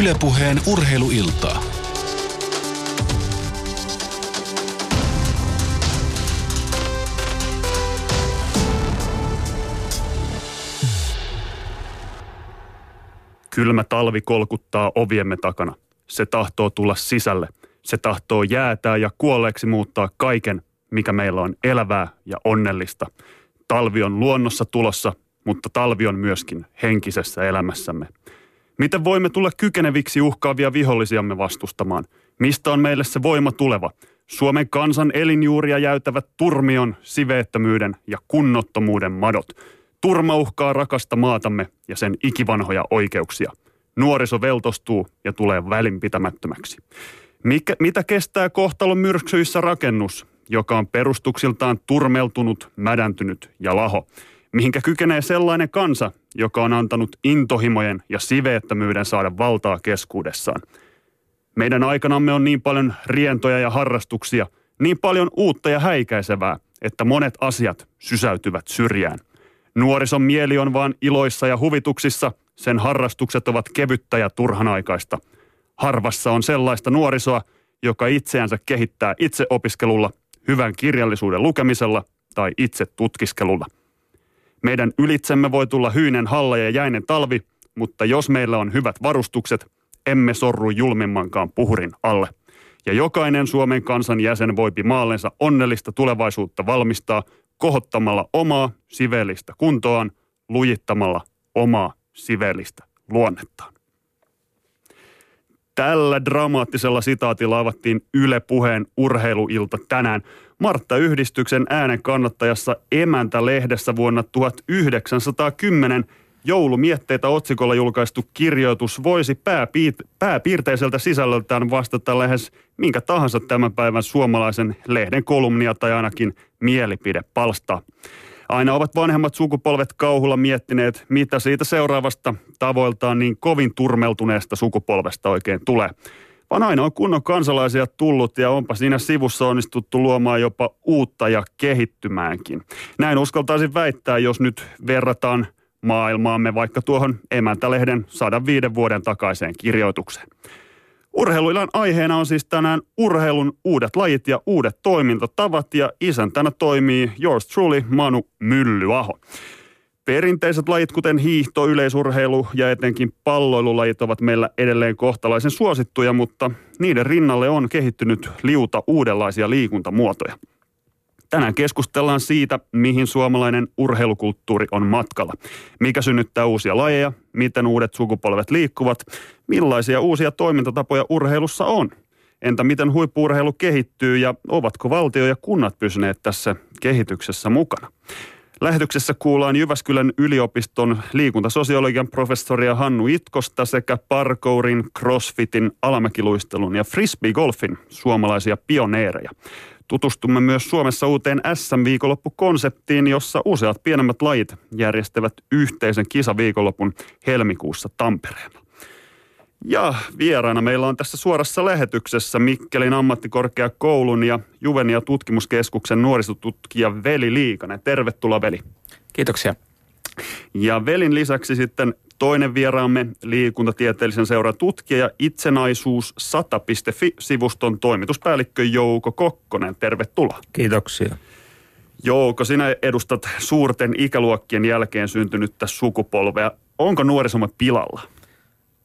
Yle Puheen urheiluiltaa. Kylmä talvi kolkuttaa oviemme takana. Se tahtoo tulla sisälle. Se tahtoo jäätää ja kuolleeksi muuttaa kaiken, mikä meillä on elävää ja onnellista. Talvi on luonnossa tulossa, mutta talvi on myöskin henkisessä elämässämme. Miten voimme tulla kykeneviksi uhkaavia vihollisiamme vastustamaan? Mistä on meille se voima tuleva? Suomen kansan elinjuuria jäytävät turmion, siveettömyyden ja kunnottomuuden madot. Turma uhkaa rakasta maatamme ja sen ikivanhoja oikeuksia. Nuoriso veltostuu ja tulee välinpitämättömäksi. Mitä kestää kohtalon myrksyissä rakennus, joka on perustuksiltaan turmeltunut, mädäntynyt ja laho? Mihinkä kykenee sellainen kansa, joka on antanut intohimojen ja siveettömyyden saada valtaa keskuudessaan? Meidän aikanamme on niin paljon rientoja ja harrastuksia, niin paljon uutta ja häikäisevää, että monet asiat sysäytyvät syrjään. Nuorison mieli on vaan iloissa ja huvituksissa, sen harrastukset ovat kevyttä ja turhanaikaista. Harvassa on sellaista nuorisoa, joka itseänsä kehittää itseopiskelulla, hyvän kirjallisuuden lukemisella tai itse tutkiskelulla. Meidän ylitsemme voi tulla hyynen halla ja jäinen talvi, mutta jos meillä on hyvät varustukset, emme sorru julmimmankaan puhurin alle. Ja jokainen Suomen kansan jäsen voipi maallensa onnellista tulevaisuutta valmistaa kohottamalla omaa siveellistä kuntoaan, lujittamalla omaa siveellistä luonnettaan. Tällä dramaattisella sitaatilla avattiin Yle Puheen urheiluilta tänään. Martta-yhdistyksen äänen kannattajassa Emäntä-lehdessä vuonna 1910 joulumietteitä otsikolla julkaistu kirjoitus voisi pääpiirteiseltä sisällöltään vastata lähes minkä tahansa tämän päivän suomalaisen lehden kolumnia tai ainakin mielipidepalstaa. Aina ovat vanhemmat sukupolvet kauhulla miettineet, mitä siitä seuraavasta tavoiltaan niin kovin turmeltuneesta sukupolvesta oikein tulee. Vaan aina on kunnon kansalaisia tullut ja onpa siinä sivussa onnistuttu luomaan jopa uutta ja kehittymäänkin. Näin uskaltaisin väittää, jos nyt verrataan maailmaamme vaikka tuohon Emäntä-lehden 105 vuoden takaiseen kirjoitukseen. Urheiluillan aiheena on siis tänään urheilun uudet lajit ja uudet toimintatavat ja isäntänä toimii yours truly Manu Myllyaho. Perinteiset lajit kuten hiihto, yleisurheilu ja etenkin palloilulajit ovat meillä edelleen kohtalaisen suosittuja, mutta niiden rinnalle on kehittynyt liuta uudenlaisia liikuntamuotoja. Tänään keskustellaan siitä, mihin suomalainen urheilukulttuuri on matkalla. Mikä synnyttää uusia lajeja, miten uudet sukupolvet liikkuvat, millaisia uusia toimintatapoja urheilussa on. Entä miten huippu-urheilu kehittyy ja ovatko valtio ja kunnat pysyneet tässä kehityksessä mukana? Lähetyksessä kuullaan Jyväskylän yliopiston liikuntasosiologian professoria Hannu Itkosta sekä parkourin, crossfitin, alamäkiluistelun ja frisbeegolfin suomalaisia pioneereja. Tutustumme myös Suomessa uuteen SM-viikonloppukonseptiin, jossa useat pienemmät lajit järjestävät yhteisen kisaviikonlopun helmikuussa Tampereella. Ja vieraana meillä on tässä suorassa lähetyksessä Mikkelin ammattikorkeakoulun ja Juvenia tutkimuskeskuksen nuorisotutkija Veli Liikanen. Tervetuloa, Veli. Kiitoksia. Ja Velin lisäksi sitten toinen vieraamme liikuntatieteellisen seuran tutkija ja itsenäisyys 100.fi-sivuston toimituspäällikkö Jouko Kokkonen. Tervetuloa. Kiitoksia. Jouko, sinä edustat suurten ikäluokkien jälkeen syntynyttä sukupolvea. Onko nuorisomme pilalla?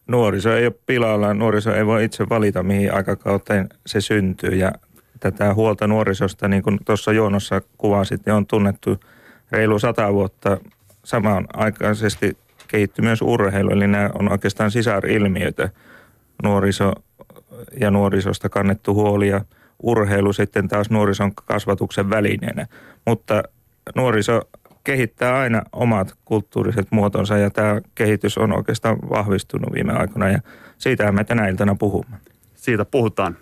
Nuoriso ei ole pilalla. Nuoriso ei voi itse valita, mihin aikakauteen se syntyy. Ja tätä huolta nuorisosta, niin kuin tuossa Joonossa kuvasit, on tunnettu reilu 100 vuotta samanaikaisesti. Kehittyi myös urheilu, eli nämä on oikeastaan sisarilmiöitä. Nuoriso ja nuorisosta kannettu huoli ja urheilu sitten taas nuorison kasvatuksen välineenä. Mutta nuoriso kehittää aina omat kulttuuriset muotonsa ja tämä kehitys on oikeastaan vahvistunut viime aikoina ja siitä me tänä iltana puhumme. Siitä puhutaan.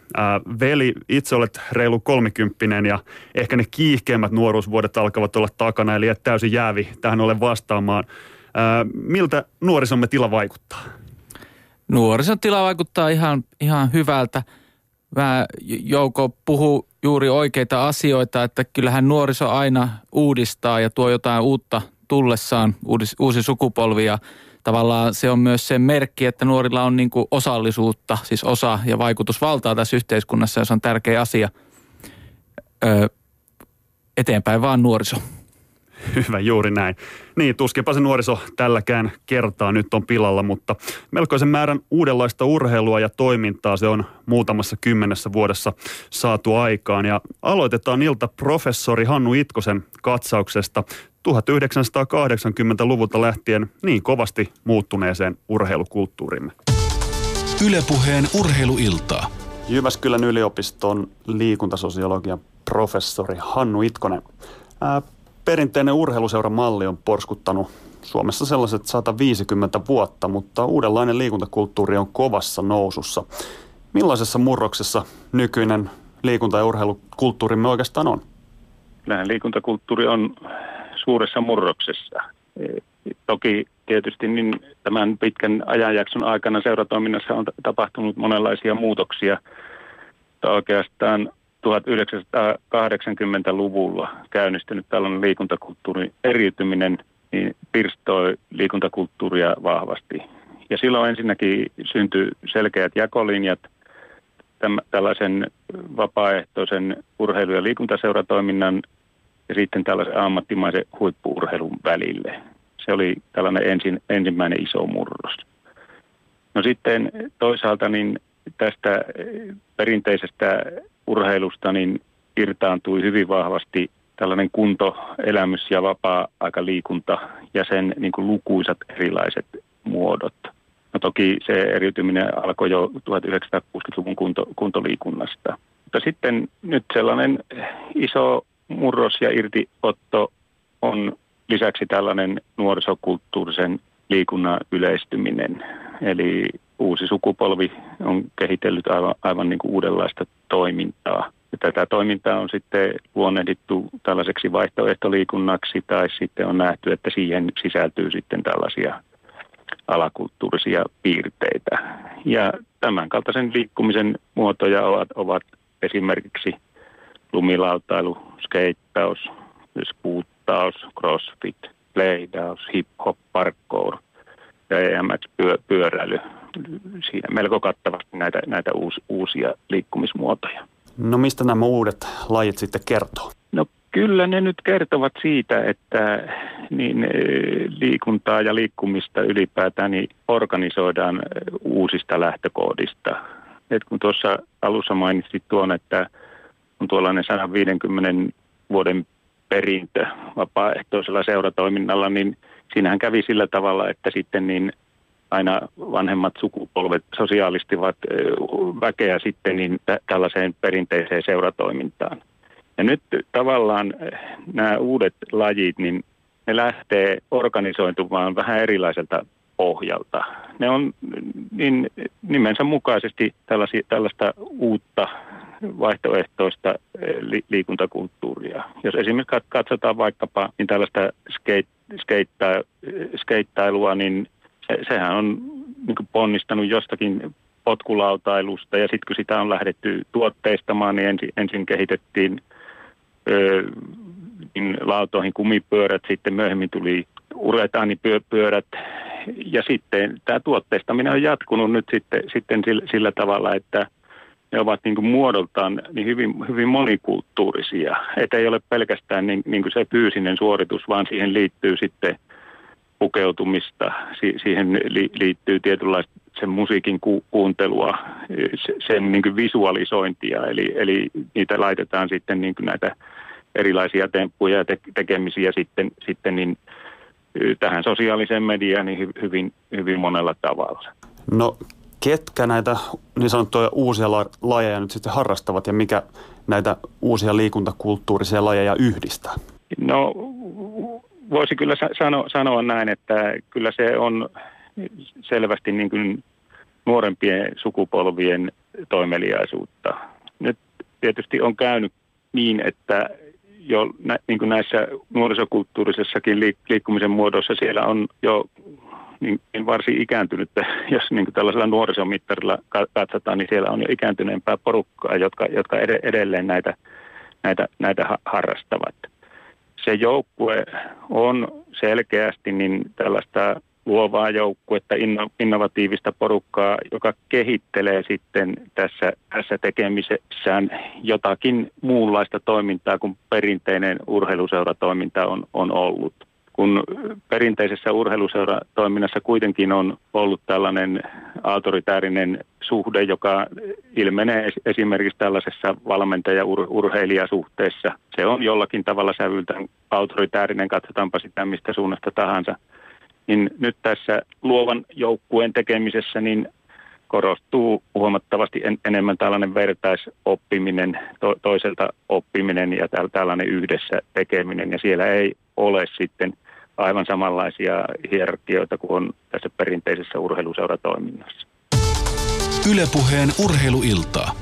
Veli, itse olet reilu 30 ja ehkä ne kiihkeimmät nuoruusvuodet alkavat olla takana, eli et täysin jäävi tähän ole vastaamaan. Miltä nuorisomme tila vaikuttaa? Nuorison tila vaikuttaa ihan hyvältä. Jouko puhuu juuri oikeita asioita, että kyllähän nuoriso aina uudistaa ja tuo jotain uutta tullessaan, uusi sukupolvi, ja tavallaan se on myös se merkki, että nuorilla on niin kuin osallisuutta, siis osa ja vaikutusvaltaa tässä yhteiskunnassa, ja se on tärkeä asia. Eteenpäin vaan nuoriso. Hyvä, juuri näin. Niin, tuskinpa se nuoriso tälläkään kertaa nyt on pilalla, mutta melkoisen määrän uudenlaista urheilua ja toimintaa se on muutamassa 10 vuodessa saatu aikaan. Ja aloitetaan ilta professori Hannu Itkosen katsauksesta 1980-luvulta lähtien niin kovasti muuttuneeseen urheilukulttuurimme. Yle Puheen urheiluiltaa. Jyväskylän yliopiston liikuntasosiologian professori Hannu Itkonen. Perinteinen urheiluseuramalli on porskuttanut Suomessa sellaiset 150 vuotta, mutta uudenlainen liikuntakulttuuri on kovassa nousussa. Millaisessa murroksessa nykyinen liikunta- ja urheilukulttuurimme oikeastaan on? Kyllähän liikuntakulttuuri on suuressa murroksessa. Toki tietysti niin tämän pitkän ajanjakson aikana seuratoiminnassa on tapahtunut monenlaisia muutoksia. Oikeastaan 1980-luvulla käynnistynyt tällainen liikuntakulttuurin eriytyminen niin pirstoi liikuntakulttuuria vahvasti. Ja silloin ensinnäkin syntyi selkeät jakolinjat tällaisen vapaaehtoisen urheilu- ja liikuntaseuratoiminnan ja sitten tällaisen ammattimaisen huippu-urheilun välille. Se oli tällainen ensimmäinen iso murros. No sitten toisaalta niin tästä perinteisestä urheilusta niin irtaantui hyvin vahvasti tällainen kunto, elämys ja vapaa-aikaliikunta ja sen niin kuin lukuisat erilaiset muodot. No toki se eriytyminen alkoi jo 1960-luvun kuntoliikunnasta. Mutta sitten nyt sellainen iso murros ja irtiotto on lisäksi tällainen nuorisokulttuurisen liikunnan yleistyminen. Eli uusi sukupolvi on kehitellyt aivan niin kuin uudenlaista toimintaa. Ja tätä toimintaa on sitten luonnehdittu tällaiseksi vaihtoehtoliikunnaksi tai sitten on nähty, että siihen sisältyy sitten tällaisia alakulttuurisia piirteitä. Ja tämän kaltaisen liikkumisen muotoja ovat esimerkiksi lumilautailu, skeittaus, skuuttaus, crossfit, playdaus, hip-hop, parkour ja EMX-pyöräily. Siinä melko kattavasti näitä uusia liikkumismuotoja. No mistä nämä uudet lajit sitten kertoo? No kyllä ne nyt kertovat siitä, että niin liikuntaa ja liikkumista ylipäätään niin organisoidaan uusista lähtökohdista. Et kun tuossa alussa mainitsit tuon, että on tuollainen 150 vuoden perintö vapaaehtoisella seuratoiminnalla, niin siinähän kävi sillä tavalla, että sitten niin aina vanhemmat sukupolvet sosiaalistivat väkeä sitten niin tällaiseen perinteiseen seuratoimintaan. Ja nyt tavallaan nämä uudet lajit, niin ne lähtee organisoitumaan vähän erilaiselta pohjalta. Ne on niin nimensä mukaisesti tällaista uutta vaihtoehtoista liikuntakulttuuria. Jos esimerkiksi katsotaan vaikkapa niin tällaista skeittailua, niin sehän on niin ponnistanut jostakin potkulautailusta ja sitten kun sitä on lähdetty tuotteistamaan, niin ensin kehitettiin niin lautoihin kumipyörät, sitten myöhemmin tuli uretaanipyörät ja sitten tämä tuotteistaminen on jatkunut nyt sitten sillä tavalla, että ne ovat niin muodoltaan niin hyvin, hyvin monikulttuurisia. Et ei ole pelkästään niin se fyysinen suoritus, vaan siihen liittyy sitten pukeutumista, siihen liittyy tietynlaista sen musiikin kuuntelua, sen niin kuin visualisointia, eli niitä laitetaan sitten niin kuin näitä erilaisia temppuja ja tekemisiä sitten niin tähän sosiaaliseen mediaan niin hyvin, hyvin monella tavalla. No ketkä näitä niin sanottuja uusia lajeja nyt sitten harrastavat ja mikä näitä uusia liikuntakulttuurisia lajeja yhdistää? No voisi kyllä sanoa näin, että kyllä se on selvästi niin kuin nuorempien sukupolvien toimeliaisuutta. Nyt tietysti on käynyt niin, että jo niin kuin näissä nuorisokulttuurisessakin liikkumisen muodossa siellä on jo niin varsin ikääntynyt, jos niin kuin tällaisella nuorisomittarilla katsotaan, niin siellä on jo ikääntyneempää porukkaa, jotka edelleen näitä harrastavat. se joukkue on selkeästi niin tällaista luovaa joukkuetta, innovatiivista porukkaa, joka kehittelee sitten tässä tekemisessään jotakin muunlaista toimintaa kuin perinteinen urheiluseuratoiminta on ollut. Kun perinteisessä urheiluseuratoiminnassa kuitenkin on ollut tällainen autoritäärinen suhde, joka ilmenee esimerkiksi tällaisessa valmentaja-urheilijasuhteessa. Se on jollakin tavalla sävyltään autoritäärinen, katsotaanpa sitä mistä suunnasta tahansa. Niin nyt tässä luovan joukkueen tekemisessä niin korostuu huomattavasti enemmän tällainen vertaisoppiminen, toiselta oppiminen ja tällainen yhdessä tekeminen. Ja siellä ei ole sitten aivan samanlaisia hierarkioita kuin on tässä perinteisessä urheiluseuratoiminnassa. Yle Puheen urheiluiltaa.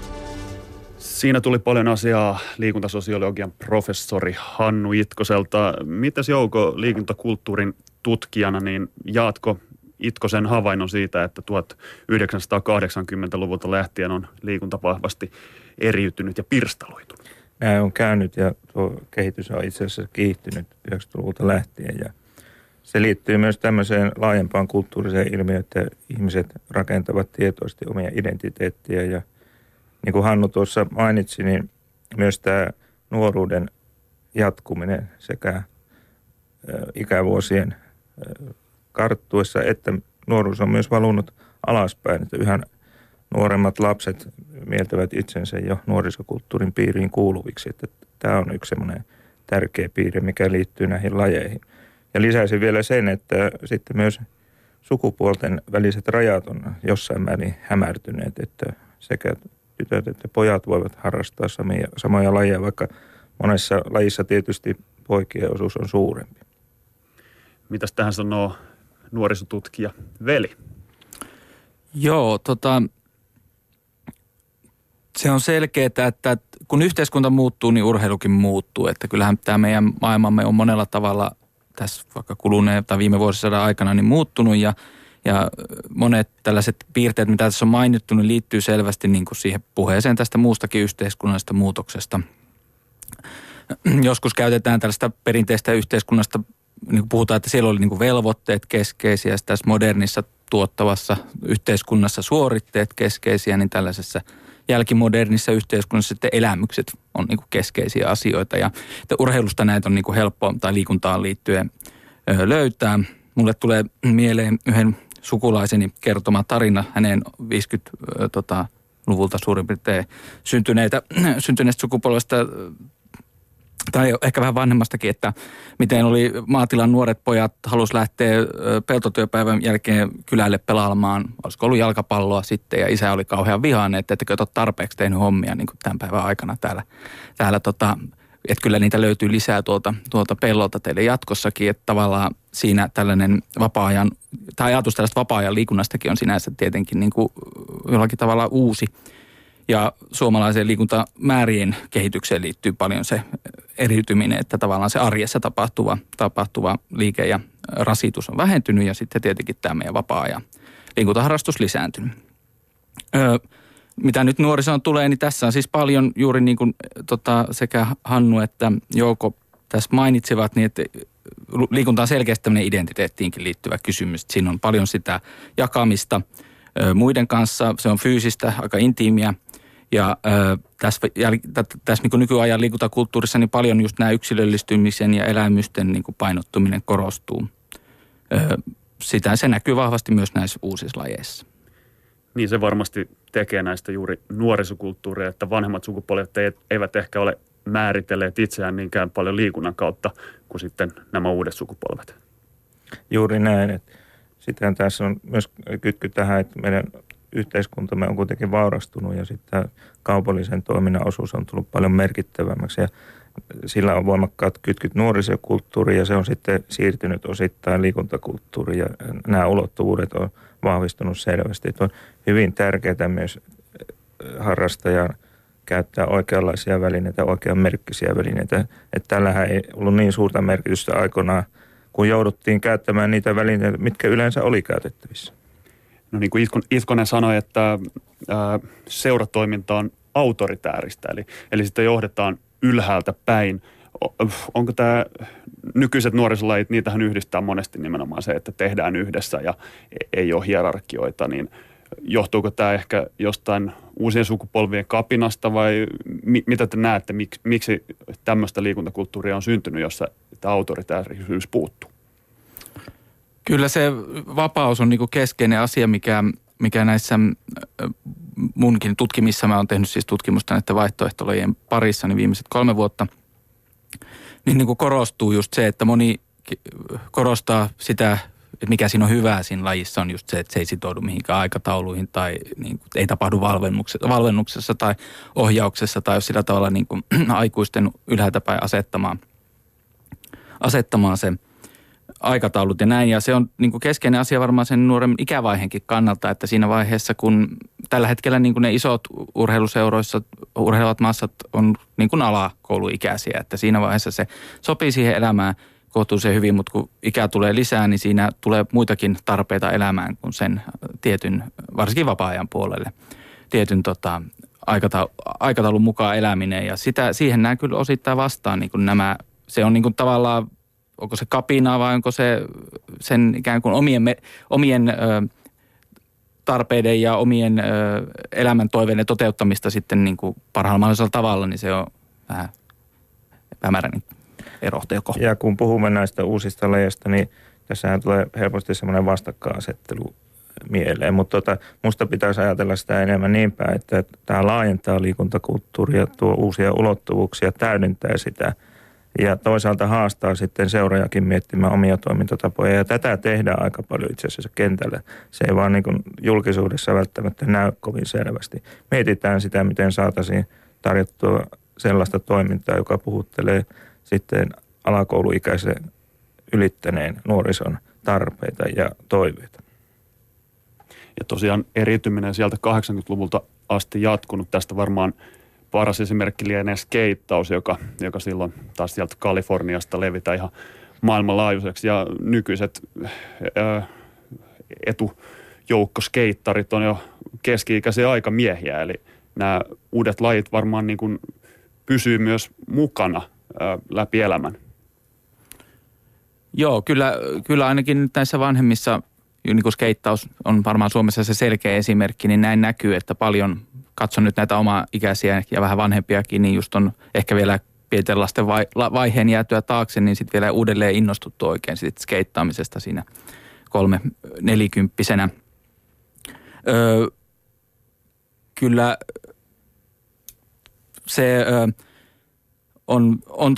Siinä tuli paljon asiaa liikuntasosiologian professori Hannu Itkoselta. Mitäs Jouko liikuntakulttuurin tutkijana, niin jaatko Itkosen havainnon siitä, että 1980-luvulta lähtien on liikunta vahvasti eriytynyt ja pirstaloitunut? Näin on käynyt ja tuo kehitys on itse asiassa kiihtynyt 90-luvulta lähtien ja se liittyy myös tämmöiseen laajempaan kulttuuriseen ilmiöön, että ihmiset rakentavat tietoisesti omia identiteettiä ja niin kuin Hannu tuossa mainitsi, niin myös tämä nuoruuden jatkuminen sekä ikävuosien karttuessa, että nuoruus on myös valunut alaspäin, että yhä nuoremmat lapset mieltävät itsensä jo nuorisokulttuurin piiriin kuuluviksi, että tämä on yksi semmoinen tärkeä piirre, mikä liittyy näihin lajeihin. Ja lisäisin vielä sen, että sitten myös sukupuolten väliset rajat on jossain määrin hämärtyneet, että sekä tytöt että pojat voivat harrastaa samoja lajeja, vaikka monessa lajissa tietysti poikien osuus on suurempi. Mitäs tähän sanoo nuorisotutkija Veli? Joo, se on selkeää, että kun yhteiskunta muuttuu, niin urheilukin muuttuu. Että kyllähän tämä meidän maailmamme on monella tavalla tässä vaikka kuluneen tai viime vuosisadan aikana niin muuttunut ja monet tällaiset piirteet, mitä tässä on mainittu, niin liittyy selvästi niin kuin siihen puheeseen tästä muustakin yhteiskunnallisesta muutoksesta. Joskus käytetään tällaista perinteistä yhteiskunnasta, niin kuin puhutaan, että siellä oli niin kuin velvoitteet keskeisiä, ja tässä modernissa tuottavassa yhteiskunnassa suoritteet keskeisiä, niin tällaisessa jälkimodernissa yhteiskunnassa sitten elämykset on niin kuin keskeisiä asioita. Ja että urheilusta näitä on niin kuin helppoa tai liikuntaan liittyen löytää. Mulle tulee mieleen yhden sukulaiseni kertoma tarina. Hänen 50-luvulta suurin piirtein syntyneestä sukupolvesta tai ehkä vähän vanhemmastakin, että miten oli maatilan nuoret pojat halus lähteä peltotyöpäivän jälkeen kylälle pelaamaan, olisiko ollut jalkapalloa sitten, ja isä oli kauhean vihainen, että ettekö ole tarpeeksi tehnyt hommia niin kuin tämän päivän aikana täällä että kyllä niitä löytyy lisää tuolta pellolta teille jatkossakin, että tavallaan siinä tällainen vapaa-ajan, tai ajatus tällaista vapaa-ajan liikunnastakin on sinänsä tietenkin niin kuin jollakin tavalla uusi. Ja suomalaiseen liikuntamäärien kehitykseen liittyy paljon se eriytyminen, että tavallaan se arjessa tapahtuva liike ja rasitus on vähentynyt ja sitten tietenkin tämä meidän vapaa-ajan liikuntaharrastus lisääntynyt. Mitä nyt nuorisoon tulee, niin tässä on siis paljon juuri niin kuin sekä Hannu että Jouko tässä mainitsivat, niin että liikunta on selkeästi tämmöinen identiteettiinkin liittyvä kysymys. Siinä on paljon sitä jakamista muiden kanssa, se on fyysistä, aika intiimiä. Ja tässä niin kuin nykyajan liikuntakulttuurissa niin paljon just nämä yksilöllistymisen ja elämysten niin kuin painottuminen korostuu. Sitä se näkyy vahvasti myös näissä uusissa lajeissa. Niin se varmasti tekee näistä juuri nuorisokulttuuria, että vanhemmat sukupolvet eivät ehkä ole määritelleet itseään niinkään paljon liikunnan kautta kuin sitten nämä uudet sukupolvet. Juuri näin. Sitähän tässä on myös kytky tähän, että meidän yhteiskuntamme on kuitenkin vaurastunut ja sitten kaupallisen toiminnan osuus on tullut paljon merkittävämmäksi ja sillä on voimakkaat kytkyt nuorisokulttuuriin ja se on sitten siirtynyt osittain liikuntakulttuuriin ja nämä ulottuvuudet on vahvistunut selvästi. Että on hyvin tärkeää myös harrastajan käyttää oikeanlaisia välineitä, oikean merkkisiä välineitä. Että tällähän ei ollut niin suurta merkitystä aikoinaan, kun jouduttiin käyttämään niitä välineitä, mitkä yleensä oli käytettävissä. No niin kuin Itkonen sanoi, että seuratoiminta on autoritääristä, eli sitä johdetaan ylhäältä päin onko tämä nykyiset nuorisolajit, niitähän yhdistää monesti nimenomaan se, että tehdään yhdessä ja ei ole hierarkioita, niin johtuuko tämä ehkä jostain uusien sukupolvien kapinasta vai mitä te näette, miksi tämmöistä liikuntakulttuuria on syntynyt, jossa tämä autoritäärisyys puuttuu? Kyllä se vapaus on niinku keskeinen asia, mikä näissä munkin tutkimissa, mä oon tehnyt siis tutkimusta näiden vaihtoehtolajien parissa niin viimeiset 3 vuotta, niin niinku korostuu just se, että moni korostaa sitä, että mikä siinä on hyvää siinä lajissa on just se, että se ei sitoudu mihinkään aikatauluihin tai niin kuin, ei tapahdu valvennuksessa tai ohjauksessa tai jos sillä tavalla niin kuin, aikuisten ylhäältä päin asettamaan se aikataulut ja näin. Ja se on niin kuin keskeinen asia varmaan sen nuoren ikävaiheenkin kannalta, että siinä vaiheessa kun tällä hetkellä niin kuin ne isot urheiluseuroissa urheilevat massat on niin kuin alakouluikäisiä, että siinä vaiheessa se sopii siihen elämään kohtuullisen hyvin, mutta kun ikää tulee lisää, niin siinä tulee muitakin tarpeita elämään kuin sen tietyn, varsinkin vapaa-ajan puolelle, tietyn aikataulun mukaan eläminen. Ja siihen nämä kyllä osittain vastaan. Niin kuin nämä, se on niin kuin tavallaan, onko se kapina vai onko se sen ikään kuin omien tarpeiden ja omien elämän toiveiden toteuttamista sitten niin kuin parhaalla mahdollisella tavalla, niin se on vähän hämäräinen. Ja kun puhumme näistä uusista lajeista, niin tässähän tulee helposti semmoinen vastakkainasettelu mieleen. Mutta musta pitäisi ajatella sitä enemmän niin päin, että tämä laajentaa liikuntakulttuuria, tuo uusia ulottuvuuksia, täydentää sitä. Ja toisaalta haastaa sitten seuraajakin miettimään omia toimintatapoja. Ja tätä tehdään aika paljon itse asiassa kentällä. Se ei vaan niin kuin julkisuudessa välttämättä näy kovin selvästi. Mietitään sitä, miten saataisiin tarjottua sellaista toimintaa, joka puhuttelee sitten alakouluikäisen ylittäneen nuorison tarpeita ja toiveita. Ja tosiaan eriytyminen sieltä 80-luvulta asti jatkunut. Tästä varmaan paras esimerkki lienee skeittaus, joka silloin taas sieltä Kaliforniasta levitä ihan maailmanlaajuiseksi. Ja nykyiset etujoukkoskeittorit on jo keski-ikäisiä aikamiehiä. Eli nämä uudet lajit varmaan niin kuin pysyy myös mukana läpi elämän. Joo, kyllä ainakin näissä vanhemmissa, niin kuin skeittaus on varmaan Suomessa se selkeä esimerkki, niin näin näkyy, että paljon, katson nyt näitä omaa ikäisiä ja vähän vanhempiakin, niin just on ehkä vielä pienten lasten vaiheen jäätyä taakse, niin sitten vielä uudelleen innostuttu oikein sit skeittaamisesta siinä 3-40-vuotiaana. Kyllä se... On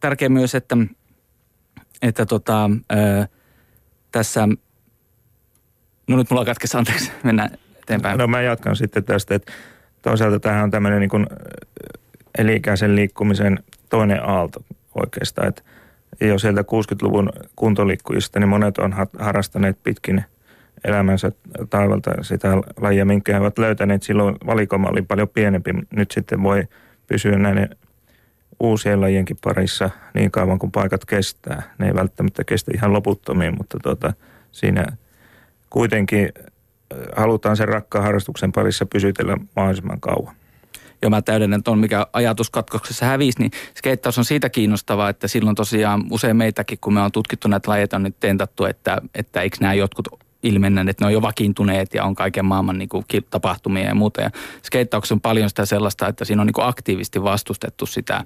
tärkeä myös, että tässä, no nyt mulla on katkessa, anteeksi, mennään eteenpäin. No mä jatkan sitten tästä, että toisaalta tämähän on tämmöinen niin kuin eli-ikäisen liikkumisen toinen aalto oikeastaan, että jo sieltä 60-luvun kuntoliikkujista, niin monet on harrastaneet pitkin elämänsä taivalta sitä lajia, minkä he ovat löytäneet. Silloin valikoima oli paljon pienempi, nyt sitten voi pysyä näiden uusien lajienkin parissa niin kauan kuin paikat kestää. Ne ei välttämättä kestä ihan loputtomiin, mutta siinä kuitenkin halutaan sen rakkaan harrastuksen parissa pysytellä mahdollisimman kauan. Joo, mä täydennän tuon, mikä ajatuskatkoksessa hävisi, niin skeittaus on siitä kiinnostavaa, että silloin tosiaan usein meitäkin, kun me on tutkittu näitä lajeita, on nyt tentattu, että eikö nämä jotkut ilmennän, että ne on jo vakiintuneet ja on kaiken maailman niin kuin tapahtumia ja muuta. Ja skeittauksessa on paljon sitä sellaista, että siinä on niin kuin aktiivisesti vastustettu sitä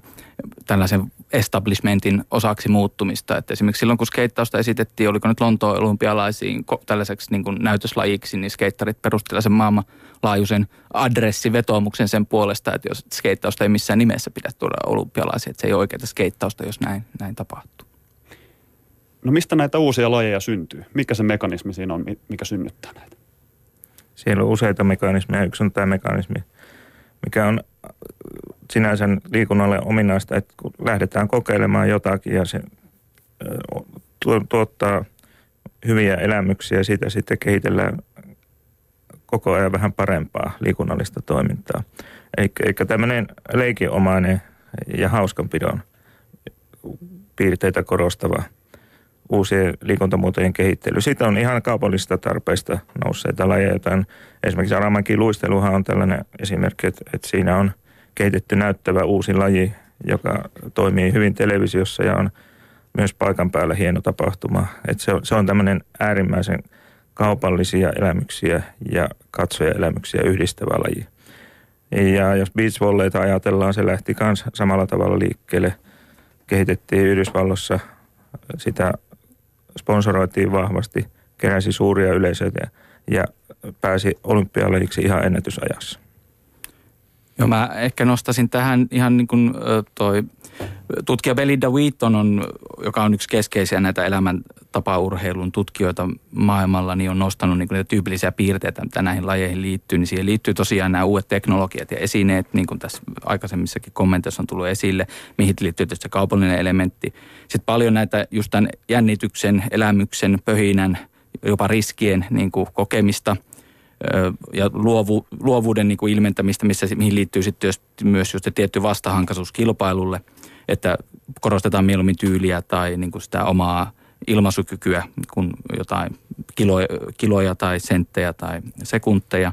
tällaisen establishmentin osaksi muuttumista. Että esimerkiksi silloin, kun skeittausta esitettiin, oliko nyt Lontoon olympialaisiin tällaiseksi niin kuin näytöslajiksi, niin skeittarit perustelivat sen maailmanlaajuisen adressivetoomuksen sen puolesta, että jos skeittausta ei missään nimessä pidä tuoda olympialaisiin, että se ei ole oikeaa skeittausta, jos näin tapahtuu. No mistä näitä uusia lajeja syntyy? Mikä se mekanismi siinä on, mikä synnyttää näitä? Siellä on useita mekanismeja. Yksi on tämä mekanismi, mikä on sinänsä liikunnalle ominaista, että kun lähdetään kokeilemaan jotakin ja se tuottaa hyviä elämyksiä ja siitä sitten kehitellään koko ajan vähän parempaa liikunnallista toimintaa. Eli tämmöinen leikinomainen ja hauskanpidon piirteitä korostava uusien liikuntamuotojen kehittely. Siitä on ihan kaupallisista tarpeista nousseita lajeja, joten esimerkiksi Alamäki luisteluhan on tällainen esimerkki, että siinä on kehitetty näyttävä uusi laji, joka toimii hyvin televisiossa ja on myös paikan päällä hieno tapahtuma. Että se on tämmöinen äärimmäisen kaupallisia elämyksiä ja katsojaelämyksiä yhdistävä laji. Ja jos beachvolleyta ajatellaan, se lähti myös samalla tavalla liikkeelle. Kehitettiin Yhdysvalloissa, sitä sponsoroitiin vahvasti, keräsi suuria yleisöitä ja pääsi olympialajiksi ihan ennätysajassa. Joo, mä ehkä nostasin tähän ihan niin kuin toi tutkija Belinda Wheaton, joka on yksi keskeisiä näitä elämäntapaurheilun tutkijoita maailmalla, niin on nostanut niin kuin niitä tyypillisiä piirteitä, mitä näihin lajeihin liittyy. Niin siihen liittyy tosiaan nämä uudet teknologiat ja esineet, niin kuin tässä aikaisemmissakin kommenteissa on tullut esille, mihin liittyy tietysti kaupallinen elementti. Sitten paljon näitä just tämän jännityksen, elämyksen, pöhinän, jopa riskien niin kuin kokemista ja luovuuden niin kuin ilmentämistä, mihin liittyy sitten myös just tietty vastahankaisuus kilpailulle, että korostetaan mieluummin tyyliä tai niin kuin sitä omaa ilmaisukykyä kuin jotain kiloja tai senttejä tai sekunteja.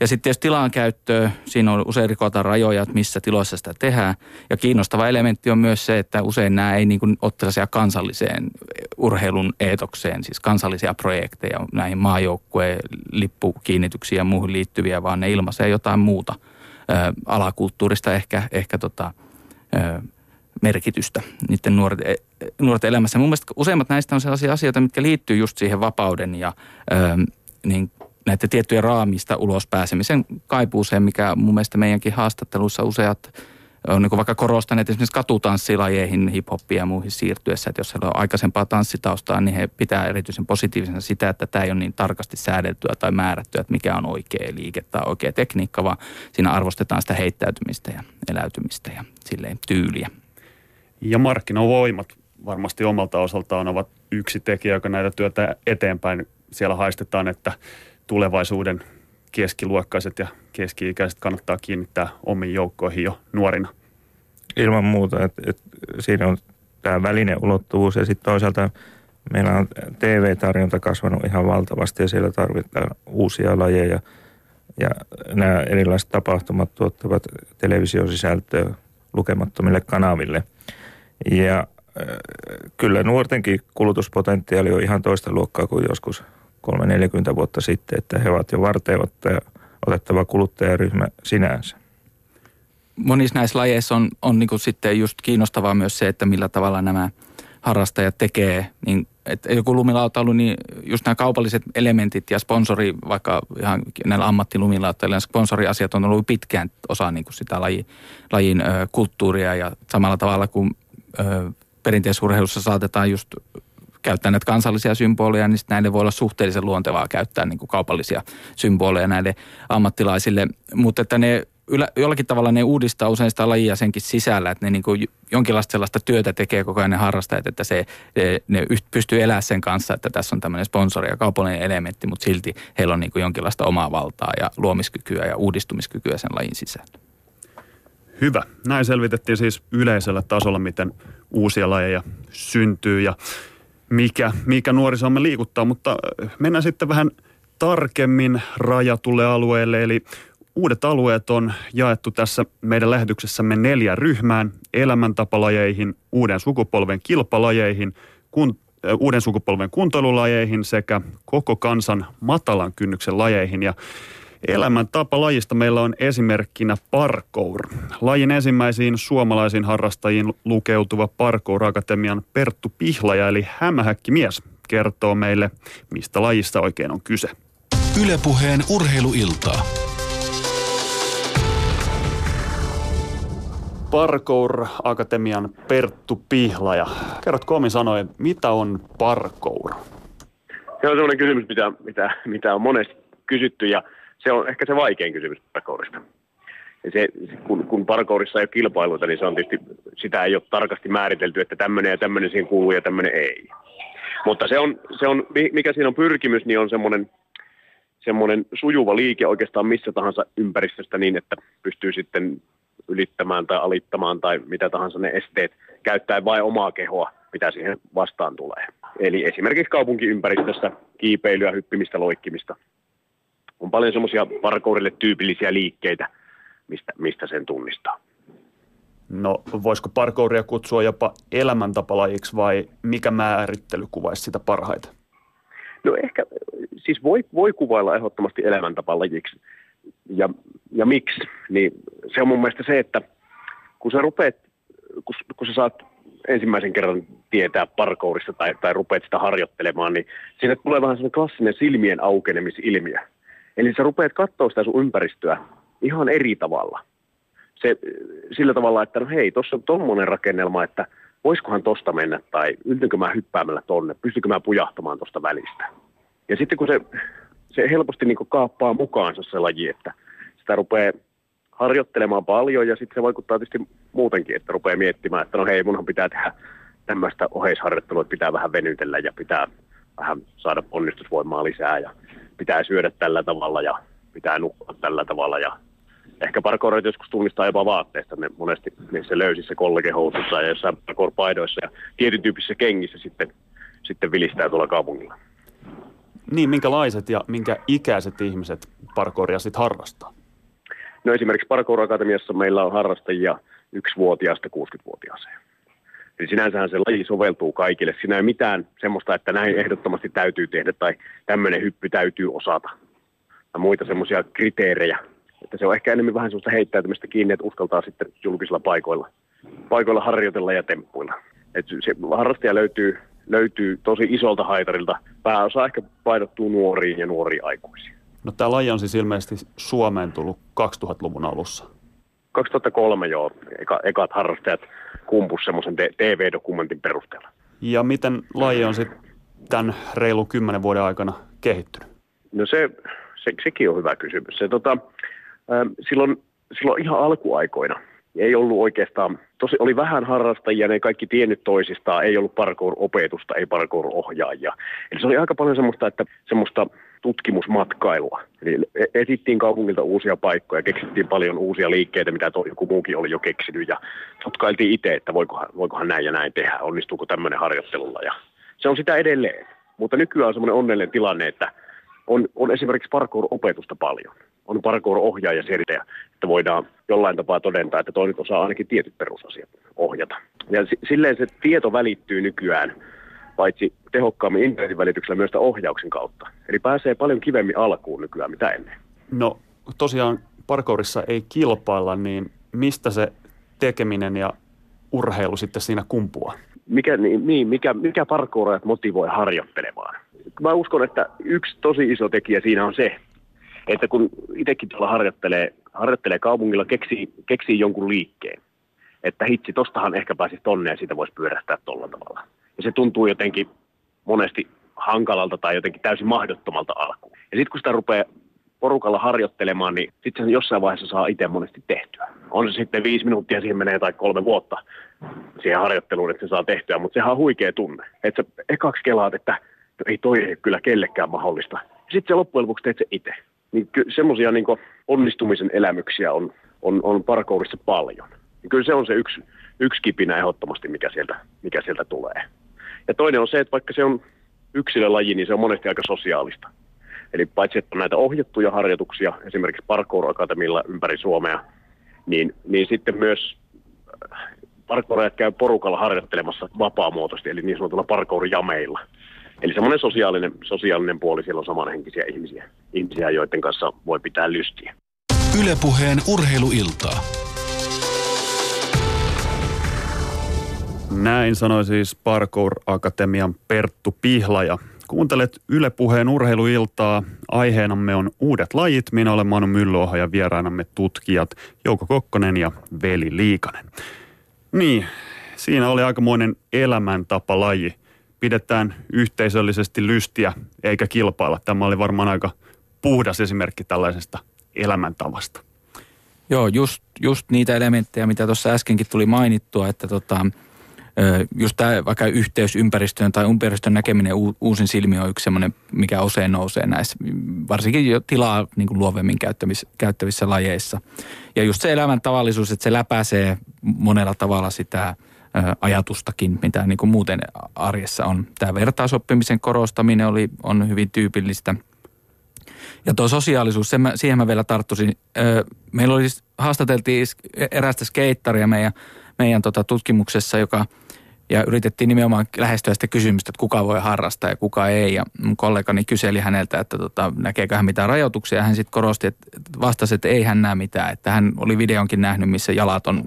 Ja sitten tietysti tilan käyttöä, siinä on usein rikotaan rajoja, missä tiloissa sitä tehdään. Ja kiinnostava elementti on myös se, että usein nämä ei niin kuin ole tällaisia kansalliseen urheilun eetokseen, siis kansallisia projekteja, näihin maajoukkueen lippukiinnityksiin ja muuhun liittyviä, vaan ne ilmaisee jotain muuta alakulttuurista ehkä merkitystä niiden nuorten elämässä. Mun mielestä useimmat näistä on sellaisia asioita, mitkä liittyy just siihen vapauden ja niin näitä tiettyjä raamista ulos pääsemisen kaipuuseen, mikä mun mielestä meidänkin haastatteluissa useat on niin vaikka korostaneet esimerkiksi katutanssilajeihin, hip-hoppia ja muihin siirtyessä, että jos heillä on aikaisempaa tanssitaustaa, niin he pitää erityisen positiivisena sitä, että tämä ei ole niin tarkasti säädeltyä tai määrättyä, että mikä on oikea liike tai oikea tekniikka, vaan siinä arvostetaan sitä heittäytymistä ja eläytymistä ja silleen tyyliä. Ja markkinavoimat varmasti omalta osaltaan ovat yksi tekijä, joka näitä työtä eteenpäin. Siellä haistetaan, että tulevaisuuden keskiluokkaiset ja keski-ikäiset kannattaa kiinnittää omiin joukkoihin jo nuorina. Ilman muuta, että siinä on tämä välineulottuvuus ja sitten toisaalta meillä on TV-tarjonta kasvanut ihan valtavasti ja siellä tarvitaan uusia lajeja ja nämä erilaiset tapahtumat tuottavat televisiosisältöä lukemattomille kanaville. Ja kyllä nuortenkin kulutuspotentiaali on ihan toista luokkaa kuin joskus 30-40 vuotta sitten, että he ovat jo varteenotettava kuluttajaryhmä sinänsä. Monissa näissä lajeissa on niin kuin sitten just kiinnostavaa myös se, että millä tavalla nämä harrastajat tekee. Niin, että joku lumilautailu, niin just nämä kaupalliset elementit ja sponsori, vaikka ihan näillä ammattilumilautailujen sponsoriasiat on ollut pitkään osa niin kuin sitä lajin kulttuuria ja samalla tavalla kuin perinteisurheilussa saatetaan just käyttää näitä kansallisia symboleja, niin näille voi olla suhteellisen luontevaa käyttää niin kuin kaupallisia symboleja näille ammattilaisille. Mutta että ne jollakin tavalla ne uudistaa usein sitä lajia senkin sisällä, että ne niin kuin jonkinlaista sellaista työtä tekee koko ajan ne harrastajat, että ne pystyy elämään sen kanssa, että tässä on tämmöinen sponsori ja kaupallinen elementti, mutta silti heillä on niin kuin jonkinlaista omaa valtaa ja luomiskykyä ja uudistumiskykyä sen lajin sisällä. Hyvä. Näin selvitettiin siis yleisellä tasolla, miten uusia lajeja syntyy ja mikä nuorisoamme liikuttaa, mutta mennään sitten vähän tarkemmin rajatulle alueelle. Eli uudet alueet on jaettu tässä meidän lähetyksessämme 4 ryhmään, elämäntapalajeihin, uuden sukupolven kilpalajeihin, uuden sukupolven kuntoilulajeihin sekä koko kansan matalan kynnyksen lajeihin. Ja elämäntapalajista meillä on esimerkkinä parkour. Lajin ensimmäisiin suomalaisiin harrastajiin lukeutuva Parkour-akatemian Perttu Pihlaja eli hämähäkkimies kertoo meille, mistä lajista oikein on kyse. Yle Puheen urheiluiltaa. Parkour-akatemian Perttu Pihlaja. Kerrotko omin sanoen, mitä on parkour? Se on sellainen kysymys, mitä on monesti kysytty ja se on ehkä se vaikein kysymys parkourista. Kun parkourissa ei ole kilpailuita, niin se on tietysti, sitä ei ole tarkasti määritelty, että tämmöinen ja tämmöinen siihen kuuluu ja tämmöinen ei. Mutta se on, mikä siinä on pyrkimys, niin on semmoinen sujuva liike oikeastaan missä tahansa ympäristöstä niin, että pystyy sitten ylittämään tai alittamaan tai mitä tahansa ne esteet käyttäen vain omaa kehoa, mitä siihen vastaan tulee. Eli esimerkiksi kaupunkiympäristössä kiipeilyä, hyppimistä, loikkimista. On paljon semmoisia parkourille tyypillisiä liikkeitä, mistä sen tunnistaa. No voisiko parkouria kutsua jopa elämäntapalajiksi vai mikä määrittely kuvaisi sitä parhaiten? No ehkä siis voi kuvailla ehdottomasti elämäntapalajiksi ja miksi, niin se on mun mielestä se, että kun sä rupeat, kun sä saat ensimmäisen kerran tietää parkourista tai rupeat sitä harjoittelemaan, niin siinä tulee vähän sellainen klassinen silmien aukenemisilmiö. Eli sä rupeat katsoa sitä sun ympäristöä ihan eri tavalla. Sillä tavalla, että no hei, tuossa on tommoinen rakennelma, että voisikohan tosta mennä tai yltynkö mä hyppäämällä tonne, pystynkö mä pujahtamaan tosta välistä. Ja sitten kun se helposti niin kuin kaappaa mukaansa se laji, että sitä rupeaa harjoittelemaan paljon ja sitten se vaikuttaa tietysti muutenkin, että rupeaa miettimään, että no hei, munhan pitää tehdä tämmöistä oheisharjoittelua, että pitää vähän venytellä ja pitää vähän saada onnistusvoimaa lisää ja pitää syödä tällä tavalla ja pitää nukkua tällä tavalla ja ehkä parkourit joskus tunnistaa jopa vaatteista, ne monesti niissä löysissä kollegehousuissa ja jossain parkour-paidoissa ja tietyn tyyppisissä kengissä sitten vilistää tuolla kaupungilla. Niin, minkälaiset ja minkä ikäiset ihmiset parkouria sitten harrastaa? No esimerkiksi Parkour Akatemiassa meillä on harrastajia 1-vuotiaasta 60-vuotiaaseen. Eli sinänsähän se laji soveltuu kaikille. Siinä ei mitään semmoista, että näin ehdottomasti täytyy tehdä tai tämmöinen hyppy täytyy osata. Tai muita semmoisia kriteerejä. Että se on ehkä enemmän vähän semmoista heittäytymistä kiinni, että uskaltaa sitten julkisilla paikoilla harjoitella ja temppuilla. Että se harrastaja löytyy tosi isolta haitarilta. Pääosa ehkä painottuu nuoriin ja nuoriin aikuisiin. No tämä laji on siis ilmeisesti Suomeen tullut 2000-luvun alussa. 2003 joo. Ekat harrastajat kumpus semmoisen TV-dokumentin perusteella. Ja miten laji on sitten tämän reilun 10 vuoden aikana kehittynyt? No sekin on hyvä kysymys. Silloin ihan alkuaikoina ei ollut oikeastaan, tosi oli vähän harrastajia, ne kaikki tiennyt toisistaan, ei ollut parkour-opetusta, ei parkour-ohjaajia. Eli se oli aika paljon semmoista tutkimusmatkailua. Eli etsittiin kaupungilta uusia paikkoja, keksittiin paljon uusia liikkeitä, mitä joku muukin oli jo keksinyt, ja tutkailtiin itse, että voikohan näin ja näin tehdä, onnistuuko tämmöinen harjoittelulla. Ja se on sitä edelleen, mutta nykyään on semmoinen onnellinen tilanne, että on esimerkiksi parkour-opetusta paljon. On parkour-ohjaaja sieltä, että voidaan jollain tapaa todentaa, että toinen osaa ainakin tietyt perusasiat ohjata. Ja silleen se tieto välittyy nykyään, paitsi tehokkaammin internetin välityksellä myös ohjauksen kautta. Eli pääsee paljon kivemmin alkuun nykyään mitä ennen. No tosiaan parkourissa ei kilpailla, niin mistä se tekeminen ja urheilu sitten siinä kumpuaa? Mikä parkourat motivoi harjoittelemaan? Mä uskon, että yksi tosi iso tekijä siinä on se, että kun itsekin tuolla harjoittelee kaupungilla, keksii jonkun liikkeen. Että hitsi, tostahan ehkä pääsisi tonne ja siitä voisi pyörähtää tolla tavalla. Ja se tuntuu jotenkin monesti hankalalta tai jotenkin täysin mahdottomalta alkuun. Ja sitten kun sitä rupeaa porukalla harjoittelemaan, niin sitten se jossain vaiheessa saa itse monesti tehtyä. On se sitten 5 minuuttia siihen menee tai 3 vuotta siihen harjoitteluun, että se saa tehtyä, mutta sehän on huikea tunne. Että sä ekaksi kelaat, että ei toi ei kyllä kellekään mahdollista. Ja sitten se loppujen lopuksi teet se itse. Niin semmoisia niin onnistumisen elämyksiä on parkourissa paljon. Niin kyllä se on se yksi kipinä ehdottomasti, mikä sieltä tulee. Ja toinen on se, että vaikka se on yksilölaji, niin se on monesti aika sosiaalista. Eli paitsi, että on näitä ohjattuja harjoituksia, esimerkiksi Parkour Akatemialla ympäri Suomea, niin sitten myös parkourajat käy porukalla harjoittelemassa vapaamuotoisesti, eli niin sanotulla parkourijameilla. Eli semmoinen sosiaalinen puoli, siellä on samanhenkisiä ihmisiä, joiden kanssa voi pitää lystiä. Yle Puheen urheiluiltaa. Näin sanoi siis Parkour Akatemian Perttu Pihlaja. Kuuntelet Yle Puheen urheiluiltaa. Aiheenamme on uudet lajit. Minä olen Manu Myllyoho ja vieraanamme tutkijat Jouko Kokkonen ja Veli Liikanen. Niin, siinä oli aikamoinen elämäntapalaji. Pidetään yhteisöllisesti lystiä eikä kilpailla. Tämä oli varmaan aika puhdas esimerkki tällaisesta elämäntavasta. Joo, just niitä elementtejä, mitä tuossa äskenkin tuli mainittua, että just tämä vaikka yhteys ympäristöön tai ympäristön näkeminen uusin silmin on yksi semmoinen, mikä usein nousee näissä, varsinkin jo tilaa niin kuin luovemmin käyttävissä lajeissa. Ja just se elämän tavallisuus, että se läpäisee monella tavalla sitä ajatustakin, mitä niin kuin muuten arjessa on. Tämä vertaisoppimisen korostaminen on hyvin tyypillistä. Ja tuo sosiaalisuus, siihen mä vielä tarttuisin. Meillä haastateltiin erästä skeittaria meidän meidän tutkimuksessa, joka, ja yritettiin nimenomaan lähestyä sitä kysymystä, että kuka voi harrastaa ja kuka ei. Ja mun kollegani kyseli häneltä, että näkeekö hän mitään rajoituksia, ja hän sitten korosti, että vastasi, että ei hän näe mitään. Että hän oli videonkin nähnyt, missä jalaton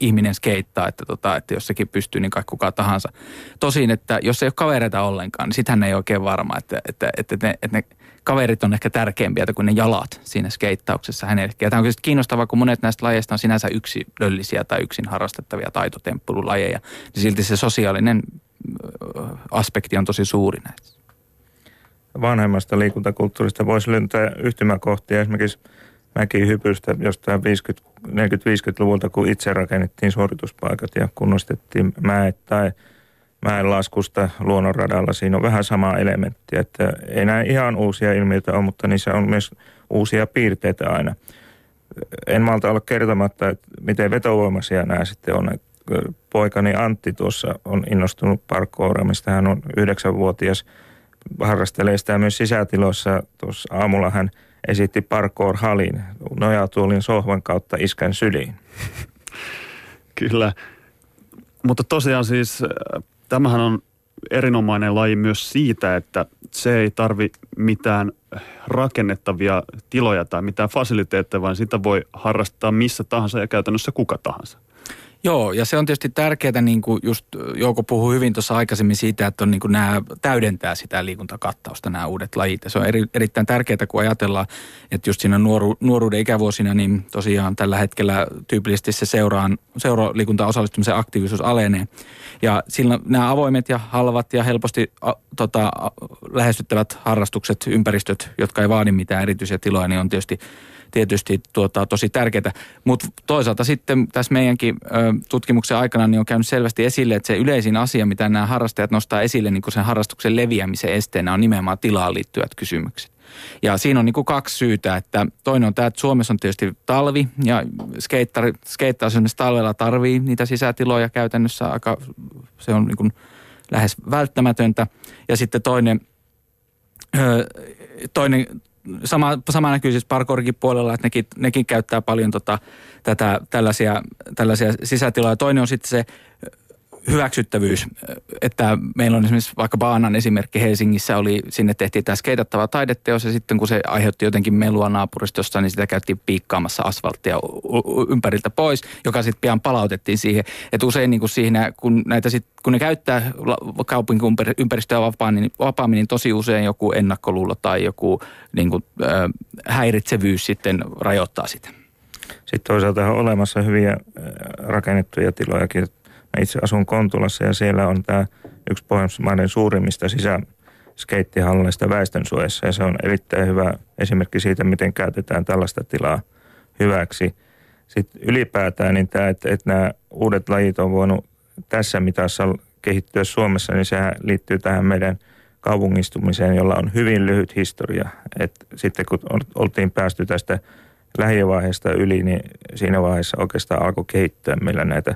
ihminen skeittaa, että jos sekin pystyy, niin kaikki kuka tahansa. Tosin, että jos ei ole kavereita ollenkaan, niin sit hän ei oikein varma, että ne kaverit on ehkä tärkeämpiä kuin ne jalat siinä skeittauksessa hänellekin. Ja tämä on kiinnostavaa, kun monet näistä lajeista on sinänsä yksilöllisiä tai yksin harrastettavia taitotemppelulajeja. Niin silti se sosiaalinen aspekti on tosi suuri näissä. Vanhemmasta liikuntakulttuurista voisi löytää yhtymäkohtia esimerkiksi mäkihypystä jostain 40-50-luvulta, kun itse rakennettiin suorituspaikat ja kunnostettiin mäet tai mäenlaskusta luonnonradalla. Siinä on vähän samaa elementtiä, että ei nämä ihan uusia ilmiöitä ole, mutta niissä on myös uusia piirteitä aina. En malta olla kertomatta, että miten vetovoimaisia nämä sitten on. Poikani Antti tuossa on innostunut parkouramista. Hän on 9-vuotias, harrastelee sitä myös sisätiloissa. Tuossa aamulla hän esitti parkour-halin, nojatuolin sohvan kautta iskän syliin. Kyllä, mutta tosiaan siis tämähän on erinomainen laji myös siitä, että se ei tarvi mitään rakennettavia tiloja tai mitään fasiliteetteja, vaan sitä voi harrastaa missä tahansa ja käytännössä kuka tahansa. Joo, ja se on tietysti tärkeää, niin kuin just Jouko puhui hyvin tuossa aikaisemmin siitä, että on niin kuin nämä täydentää sitä liikuntakattausta, nämä uudet lajit. Ja se on erittäin tärkeää, kun ajatellaan, että just siinä nuoruuden ikävuosina, niin tosiaan tällä hetkellä tyypillisesti se seuraliikuntaan osallistumisen aktiivisuus alenee. Ja silloin nämä avoimet ja halvat ja helposti lähestyttävät harrastukset, ympäristöt, jotka ei vaadi mitään erityisiä tiloja, niin on tietysti tosi tärkeää. Mutta toisaalta sitten tässä meidänkin tutkimuksen aikana niin on käynyt selvästi esille, että se yleisin asia, mitä nämä harrastajat nostaa esille niin kun sen harrastuksen leviämisen esteenä, on nimenomaan tilaan liittyvät kysymykset. Ja siinä on niin kuin kaksi syytä, että toinen on tämä, että Suomessa on tietysti talvi ja skeittaus esimerkiksi talvella tarvii niitä sisätiloja käytännössä aika, se on niin kuin lähes välttämätöntä. Ja sitten toinen sama näkyy siis parkourkin puolella, että nekin käyttää paljon tällaisia sisätiloja. Toinen on sitten se hyväksyttävyys, että meillä on esimerkiksi vaikka Baanan esimerkki Helsingissä oli, sinne tehtiin tämä skeitattava taideteos ja sitten kun se aiheutti jotenkin melua naapuristossa, niin sitä käytiin piikkaamassa asfalttia ympäriltä pois, joka sitten pian palautettiin siihen. Että usein niin kuin siinä, kun ne käyttää kaupunkiympäristöä vapaammin, niin tosi usein joku ennakkoluulo tai joku niin kuin, häiritsevyys sitten rajoittaa sitä. Sitten toisaalta on olemassa hyviä rakennettuja tilojakin. Itse asun Kontulassa ja siellä on tämä yksi Pohjoismaiden suurimmista sisäskeittihalleista väestönsuojassa. Ja se on erittäin hyvä esimerkki siitä, miten käytetään tällaista tilaa hyväksi. Sitten ylipäätään niin tämä, että nämä uudet lajit on voinut tässä mitassa kehittyä Suomessa, niin sehän liittyy tähän meidän kaupungistumiseen, jolla on hyvin lyhyt historia. Et sitten kun oltiin päästy tästä lähivaiheesta yli, niin siinä vaiheessa oikeastaan alkoi kehittää meillä näitä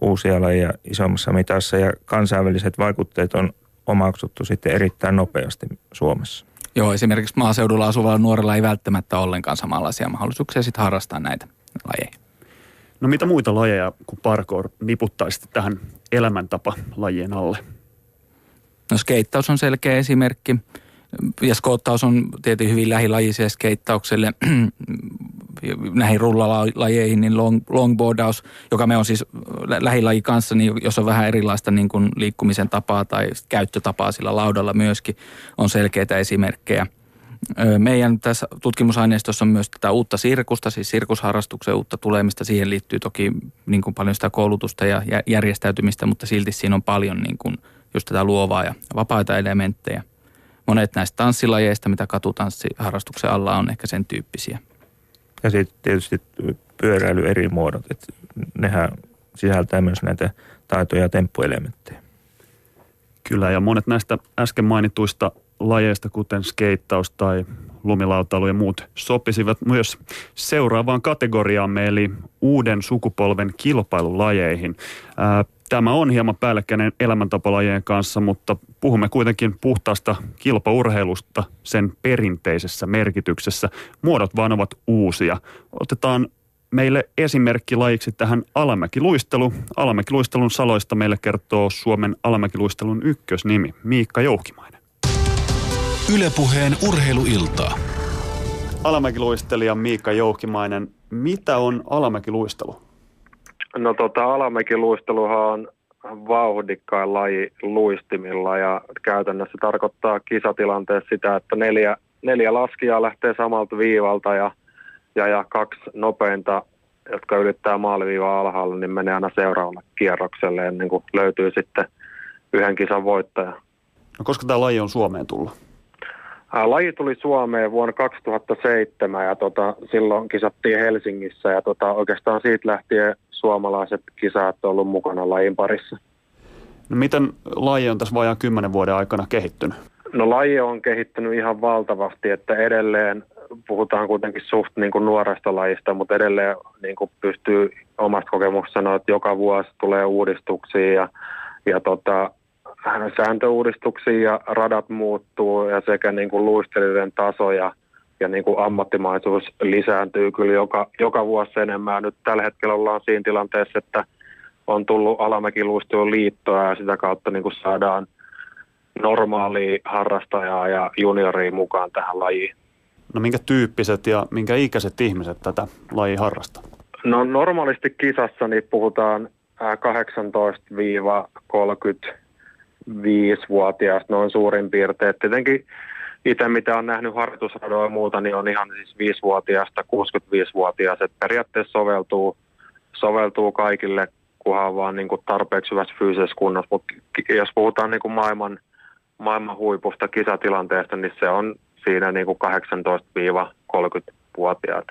uusia lajeja isommassa mitassa ja kansainväliset vaikutteet on omaksuttu sitten erittäin nopeasti Suomessa. Joo, esimerkiksi maaseudulla asuvalla nuorella ei välttämättä ollenkaan samanlaisia mahdollisuuksia sitten harrastaa näitä lajeja. No mitä muita lajeja kuin parkour niputtaisitte tähän elämäntapalajien alle? No skeittaus on selkeä esimerkki ja skoottaus on tietysti hyvin lähilajisia skeittaukselle. Näihin rullalajeihin, niin longboardaus, joka me on siis lähilaji kanssa, niin jos on vähän erilaista niin kuin liikkumisen tapaa tai käyttötapaa sillä laudalla myöskin, on selkeitä esimerkkejä. Meidän tässä tutkimusaineistossa on myös tätä uutta sirkusta, siis sirkusharrastuksen uutta tulemista. Siihen liittyy toki niin kuin paljon sitä koulutusta ja järjestäytymistä, mutta silti siinä on paljon niin kuin just tätä luovaa ja vapaita elementtejä. Monet näistä tanssilajeista, mitä katutanssiharrastuksen alla on, ehkä sen tyyppisiä. Ja sitten tietysti pyöräily eri muodot, että nehän sisältää myös näitä taitoja ja temppuelementtejä. Kyllä, ja monet näistä äsken mainituista lajeista, kuten skeittaus tai lumilautailu ja muut, sopisivat myös seuraavaan kategoriaamme, eli uuden sukupolven kilpailulajeihin. Tämä on hieman päällekkäinen elämäntapalajien kanssa, mutta puhumme kuitenkin puhtaasta kilpaurheilusta sen perinteisessä merkityksessä. Muodot vaan ovat uusia. Otetaan meille esimerkkilajiksi tähän alamäkiluistelu. Alamäkiluistelun saloista meille kertoo Suomen alamäkiluistelun ykkösnimi Miikka Joukimainen. Yle Puheen urheiluiltaa. Alamäkiluistelija Miikka Joukimainen, mitä on alamäkiluistelu? No alamäkiluisteluhan on vauhdikkain laji luistimilla ja käytännössä tarkoittaa kisatilanteessa sitä, että neljä laskijaa lähtee samalta viivalta ja kaksi nopeinta, jotka ylittää maaliviivaa alhaalla, niin menee aina seuraavalle kierrokselle ennen kuin löytyy sitten yhden kisan voittaja. No koska tämä laji on Suomeen tullut? Laji tuli Suomeen vuonna 2007 ja silloin kisattiin Helsingissä ja oikeastaan siitä lähtien suomalaiset kisaat on ollut mukana lajin parissa. No miten laji on tässä vajaan 10 vuoden aikana kehittynyt? No laji on kehittynyt ihan valtavasti, että edelleen puhutaan kuitenkin suht niin kuin nuoresta lajista, mutta edelleen niin kuin pystyy omasta kokemuksesta sanoa, että joka vuosi tulee uudistuksia ja sääntöuudistuksia ja radat muuttuu ja sekä niin kuin luistelijoiden taso ja niin kuin ammattimaisuus lisääntyy kyllä joka vuosi enemmän. Nyt tällä hetkellä ollaan siinä tilanteessa, että on tullut alamäkiluistelun liittoa ja sitä kautta niin kuin saadaan normaalia harrastajaa ja junioria mukaan tähän lajiin. No minkä tyyppiset ja minkä ikäiset ihmiset tätä lajia harrastaa? No normaalisti kisassa niin puhutaan 18-35-vuotiaista noin suurin piirtein. Tietenkin itse mitä on nähnyt harjoitusradoja ja muuta, niin on ihan siis 5-vuotiaasta 65-vuotiaasta. Periaatteessa soveltuu kaikille, kunhan vaan niin kuin tarpeeksi hyvässä fyysisessä kunnossa. Mutta jos puhutaan niin kuin maailman huipusta kisatilanteesta, niin se on siinä niin kuin 18-30-vuotiaat.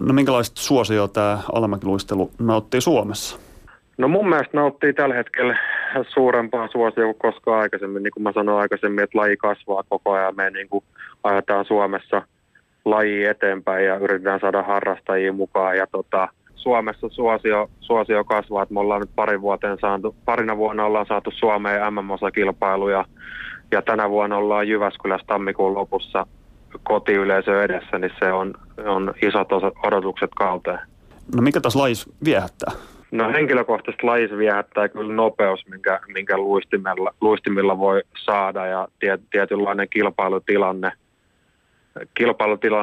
No minkälaista suosioa tämä alamäkiluistelu nauttii Suomessa? No mun mielestä nauttii tällä hetkellä suurempaa suosia kuin koskaan aikaisemmin. Niin kuin mä sanoin aikaisemmin, että laji kasvaa koko ajan. Me niin kuin ajetaan Suomessa laji eteenpäin ja yritetään saada harrastajia mukaan. Ja Suomessa suosio kasvaa, että me ollaan nyt parina vuonna ollaan saatu Suomeen MM-osakilpailuja. Ja tänä vuonna ollaan Jyväskylässä tammikuun lopussa kotiyleisö edessä, niin se on isot odotukset kauteen. No mikä tässä lajissa viehättää? No henkilökohtaisesti lajissa viehättää kyllä nopeus, minkä luistimilla voi saada ja tietynlainen kilpailutilanne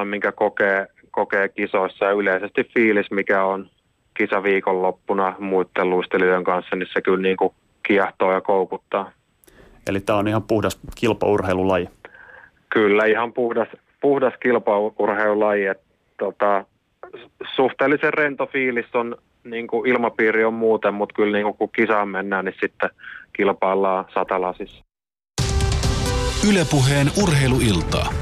minkä kokee kisoissa ja yleisesti fiilis, mikä on kisaviikonloppuna muiden luistelijoiden kanssa, niin se kyllä niin kuin kiehtoo ja koukuttaa. Eli tämä on ihan puhdas kilpaurheilulaji. Kyllä, ihan puhdas kilpaurheilulaji. Suhteellisen rento fiilis on, niin kuin ilmapiiri on muuten, mutta kyllä niin kuin, kun kisaan mennään, niin sitten kilpaillaan satalasissa. Yle Puheen urheiluiltaa.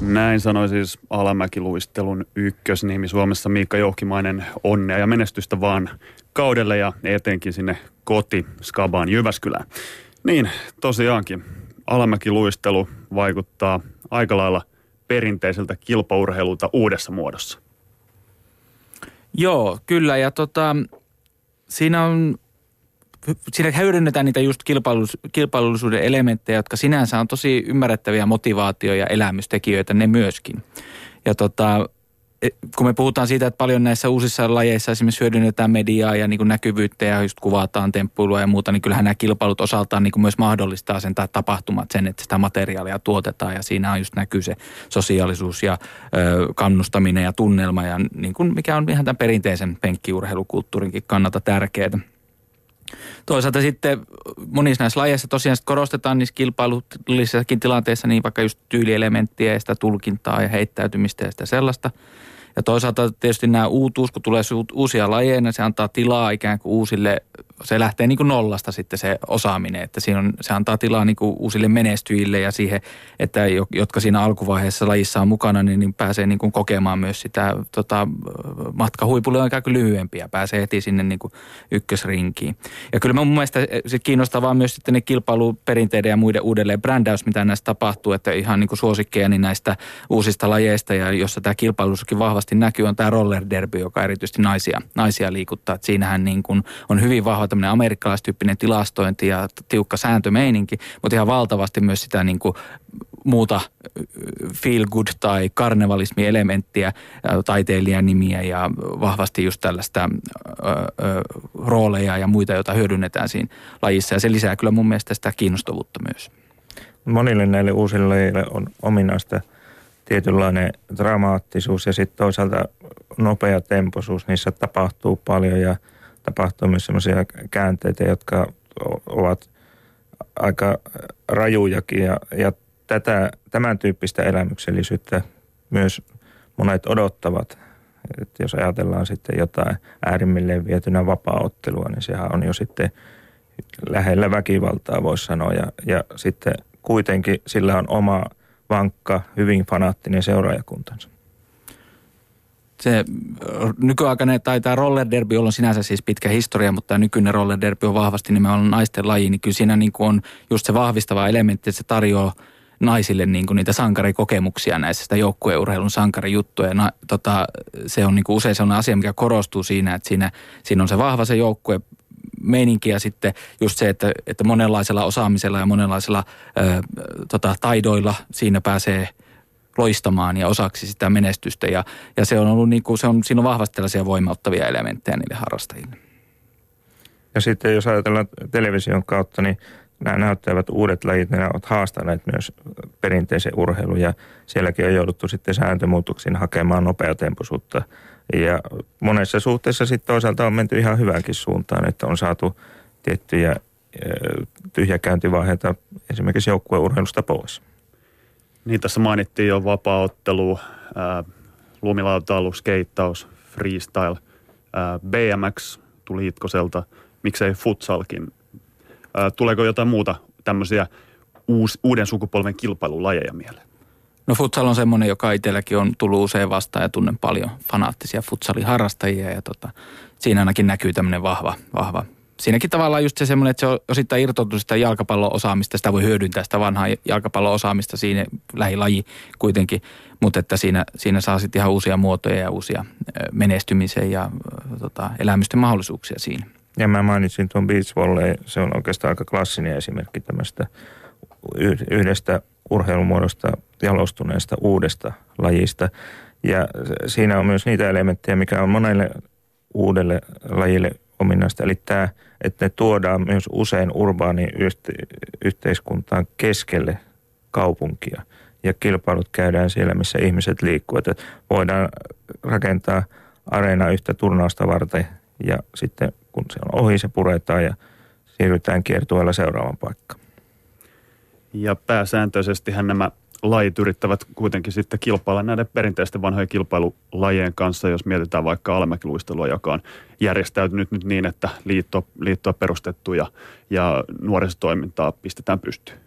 Näin sanoi siis alamäkiluistelun ykkösnimi Suomessa Miikka Joukimainen. Onnea ja menestystä vaan kaudelle ja etenkin sinne kotiskabaan Jyväskylään. Niin, tosiaankin alamäkiluistelu vaikuttaa aika lailla perinteiseltä kilpaurheilulta uudessa muodossa. Joo, kyllä. Ja siinä hyödynnetään niitä just kilpailullisuuden elementtejä, jotka sinänsä on tosi ymmärrettäviä motivaatio- ja elämystekijöitä ne myöskin. Ja kun me puhutaan siitä, että paljon näissä uusissa lajeissa esimerkiksi hyödynnetään mediaa ja niin kuin näkyvyyttä ja just kuvataan temppuilua ja muuta, niin kyllähän nämä kilpailut osaltaan niin kuin myös mahdollistaa sen tai tapahtumat sen, että sitä materiaalia tuotetaan ja siinä on just näkyy se sosiaalisuus ja kannustaminen ja tunnelma ja niin kuin mikä on ihan tämän perinteisen penkkiurheilukulttuurinkin kannalta tärkeää. Toisaalta sitten monissa näissä lajeissa tosiaan korostetaan niissä kilpailullisissakin tilanteissa niin vaikka just tyylielementtiä ja sitä tulkintaa ja heittäytymistä ja sitä sellaista. Ja toisaalta tietysti nämä uutuus, kun tulee uusia lajeja, niin se antaa tilaa ikään kuin uusille, se lähtee niin kuin nollasta sitten se osaaminen, että siinä on, se antaa tilaa niin kuin uusille menestyjille ja siihen, että jotka siinä alkuvaiheessa lajissa on mukana, niin pääsee niin kuin kokemaan myös sitä matka huipulle on ikään kuin lyhyempi ja pääsee heti sinne niin kuin ykkösrinkiin. Ja kyllä mun mielestä se kiinnostavaa myös sitten ne kilpailuperinteiden ja muiden uudelleen brändäys, mitä näistä tapahtuu, että ihan niin kuin suosikkeja niin näistä uusista lajeista ja jossa tämä kilpailussakin vahvasti näkyy on tämä roller derby, joka erityisesti naisia liikuttaa. Et siinähän niin kun on hyvin vahva tämmöinen amerikkalaistyyppinen tilastointi ja tiukka sääntömeininki, mutta ihan valtavasti myös sitä niin kun muuta feel good tai karnevalismielementtiä, taiteilijan nimiä ja vahvasti just tällaista rooleja ja muita, joita hyödynnetään siinä lajissa. Ja se lisää kyllä mun mielestä sitä kiinnostavuutta myös. Monille näille uusille lajeille on ominaista tietynlainen dramaattisuus ja sitten toisaalta nopea tempoisuus. Niissä tapahtuu paljon ja tapahtuu myös sellaisia käänteitä, jotka ovat aika rajujakin ja tämän tyyppistä elämyksellisyyttä myös monet odottavat. Et jos ajatellaan sitten jotain äärimmilleen vietynä vapaaottelua, niin sehän on jo sitten lähellä väkivaltaa, voisi sanoa. Ja sitten kuitenkin sillä on oma vankka, hyvin fanaattinen seuraajakuntansa. Se nykyaikainen tai tämä roller derby, jolla on sinänsä siis pitkä historia, mutta tämä nykyinen roller derby on vahvasti nimenomaan naisten laji, niin kyllä siinä niin kuin on just se vahvistava elementti, että se tarjoaa naisille niin kuin niitä sankarikokemuksia näistä joukkueurheilun sankarijuttuja. Se on niin kuin usein sellainen asia, mikä korostuu siinä, että siinä on se vahva se joukkue, meininki ja sitten just se, että monenlaisella osaamisella ja monenlaisilla taidoilla siinä pääsee loistamaan ja osaksi sitä menestystä. Ja se on ollut siinä on vahvasti tällaisia voimauttavia elementtejä niille harrastajille. Ja sitten jos ajatellaan television kautta, niin nämä näyttävät uudet lajit, nämä ovat haastaneet myös perinteisen urheilun ja sielläkin on jouduttu sitten sääntömuutoksiin hakemaan nopeatempoisuutta. Ja monessa suhteessa sitten toisaalta on menty ihan hyväänkin suuntaan, että on saatu tiettyjä tyhjäkäyntivaiheita esimerkiksi joukkueurheilusta pois. Niin, tässä mainittiin jo vapaaottelu, lumilautailu, skeittaus, freestyle, BMX tuli Itkoselta, miksei futsalkin. Tuleeko jotain muuta tämmöisiä uuden sukupolven kilpailulajeja mieleen? No futsal on semmoinen, joka itselläkin on tullut usein vastaan ja tunnen paljon fanaattisia futsaliharrastajia ja siinä ainakin näkyy tämmöinen vahva. Siinäkin tavallaan just se semmoinen, että se on osittain irtoutunut sitä jalkapallon osaamista, sitä voi hyödyntää sitä vanhaa jalkapallon osaamista, siinä lähilaji kuitenkin, mutta että siinä saa sitten ihan uusia muotoja ja uusia menestymisen ja elämysten mahdollisuuksia siinä. Ja mä mainitsin tuon beach volley, se on oikeastaan aika klassinen esimerkki tämmöistä yhdestä urheilumuodosta jalostuneesta uudesta lajista. Ja siinä on myös niitä elementtejä, mikä on monelle uudelle lajille ominaista. Eli tämä, että ne tuodaan myös usein urbaaniin yhteiskuntaan keskelle kaupunkia. Ja kilpailut käydään siellä, missä ihmiset liikkuvat. Että voidaan rakentaa areena yhtä turnausta varten ja sitten kun se on ohi, se puretaan ja siirrytään kiertueella seuraavan paikkaan. Ja pääsääntöisestihän nämä lajit yrittävät kuitenkin sitten kilpailla näiden perinteisten vanhojen kilpailulajien kanssa, jos mietitään vaikka alamäkiluistelua, joka on järjestäytynyt nyt niin, että liittoa perustettu ja nuorisotoimintaa pistetään pystyyn.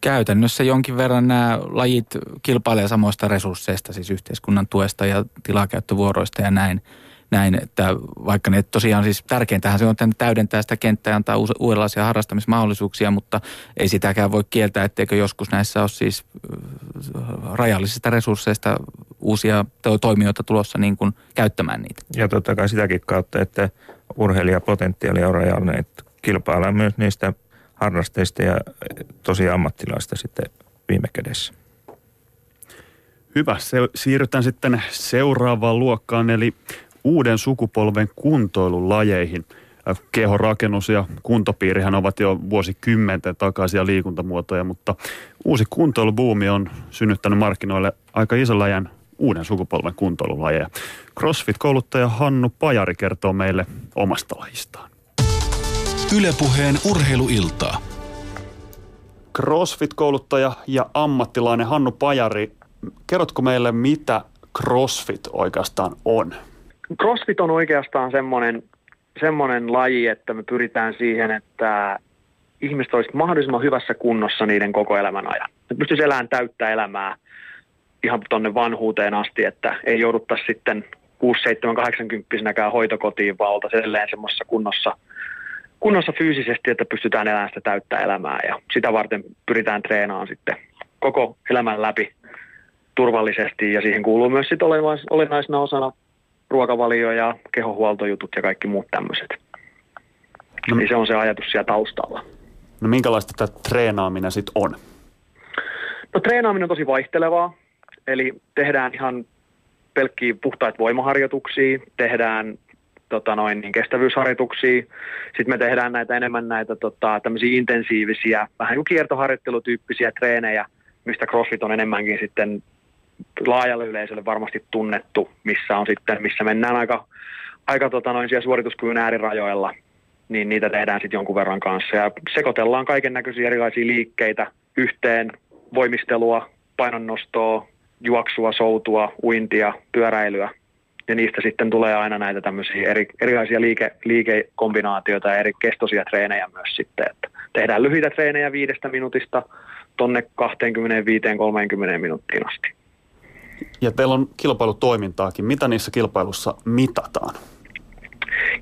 Käytännössä jonkin verran nämä lajit kilpailee samoista resursseista, siis yhteiskunnan tuesta ja tilakäyttövuoroista ja näin, että vaikka ne tosiaan siis tärkeintähän se on, että täydentää sitä kenttää ja antaa uudenlaisia harrastamismahdollisuuksia, mutta ei sitäkään voi kieltää, etteikö joskus näissä ole siis rajallisista resursseista uusia toimijoita tulossa niin kuin käyttämään niitä. Ja totta kai sitäkin kautta, että urheilijapotentiaali on rajallinen, että kilpaillaan myös niistä harrasteista ja tosi ammattilaista sitten viime kädessä. Hyvä, siirrytään sitten seuraavaan luokkaan, eli uuden sukupolven kuntoilulajeihin. Kehorakennus ja kuntopiirihän ovat jo vuosikymmenten takaisia liikuntamuotoja, mutta uusi kuntoilubuumi on synnyttänyt markkinoille aika ison lajin uuden sukupolven kuntoilulajeja. CrossFit-kouluttaja Hannu Pajari kertoo meille omasta lajistaan. Yle Puheen urheiluiltaa. CrossFit-kouluttaja ja ammattilainen Hannu Pajari, kerrotko meille, mitä CrossFit oikeastaan on? CrossFit on oikeastaan semmoinen laji, että me pyritään siihen, että ihmiset olisivat mahdollisimman hyvässä kunnossa niiden koko elämän ajan. Me pystyisi elämään täyttä elämää ihan tuonne vanhuuteen asti, että ei jouduttaisi sitten 6-7-80-vuotiaanakään hoitokotiin, vaan oltaisiin edelleen semmoisessa kunnossa fyysisesti, että pystytään elämään sitä täyttä elämää. Ja sitä varten pyritään treenaamaan sitten koko elämän läpi turvallisesti ja siihen kuuluu myös sitten olennaisena osana ruokavalio ja kehohuoltojutut ja kaikki muut tämmöiset. No, niin se on se ajatus siellä taustalla. No minkälaista tämä treenaaminen sitten on? No treenaaminen on tosi vaihtelevaa, eli tehdään ihan pelkkiä puhtaita voimaharjoituksia, tehdään kestävyysharjoituksia, sitten me tehdään näitä enemmän näitä tämmöisiä intensiivisiä, vähän kuin kiertoharjoittelutyyppisiä treenejä, mistä CrossFit on enemmänkin sitten laajalle yleisölle varmasti tunnettu, missä mennään aika siellä suorituskyvyn äärirajoilla, niin niitä tehdään sitten jonkun verran kanssa ja sekoitellaan kaiken näköisiä erilaisia liikkeitä yhteen, voimistelua, painonnostoa, juoksua, soutua, uintia, pyöräilyä ja niistä sitten tulee aina näitä tämmöisiä erilaisia liikekombinaatioita ja eri kestoisia treenejä myös sitten, että tehdään lyhyitä treenejä 5 minuutista tonne 25-30 minuuttiin asti. Ja teillä on kilpailutoimintaakin. Mitä niissä kilpailussa mitataan?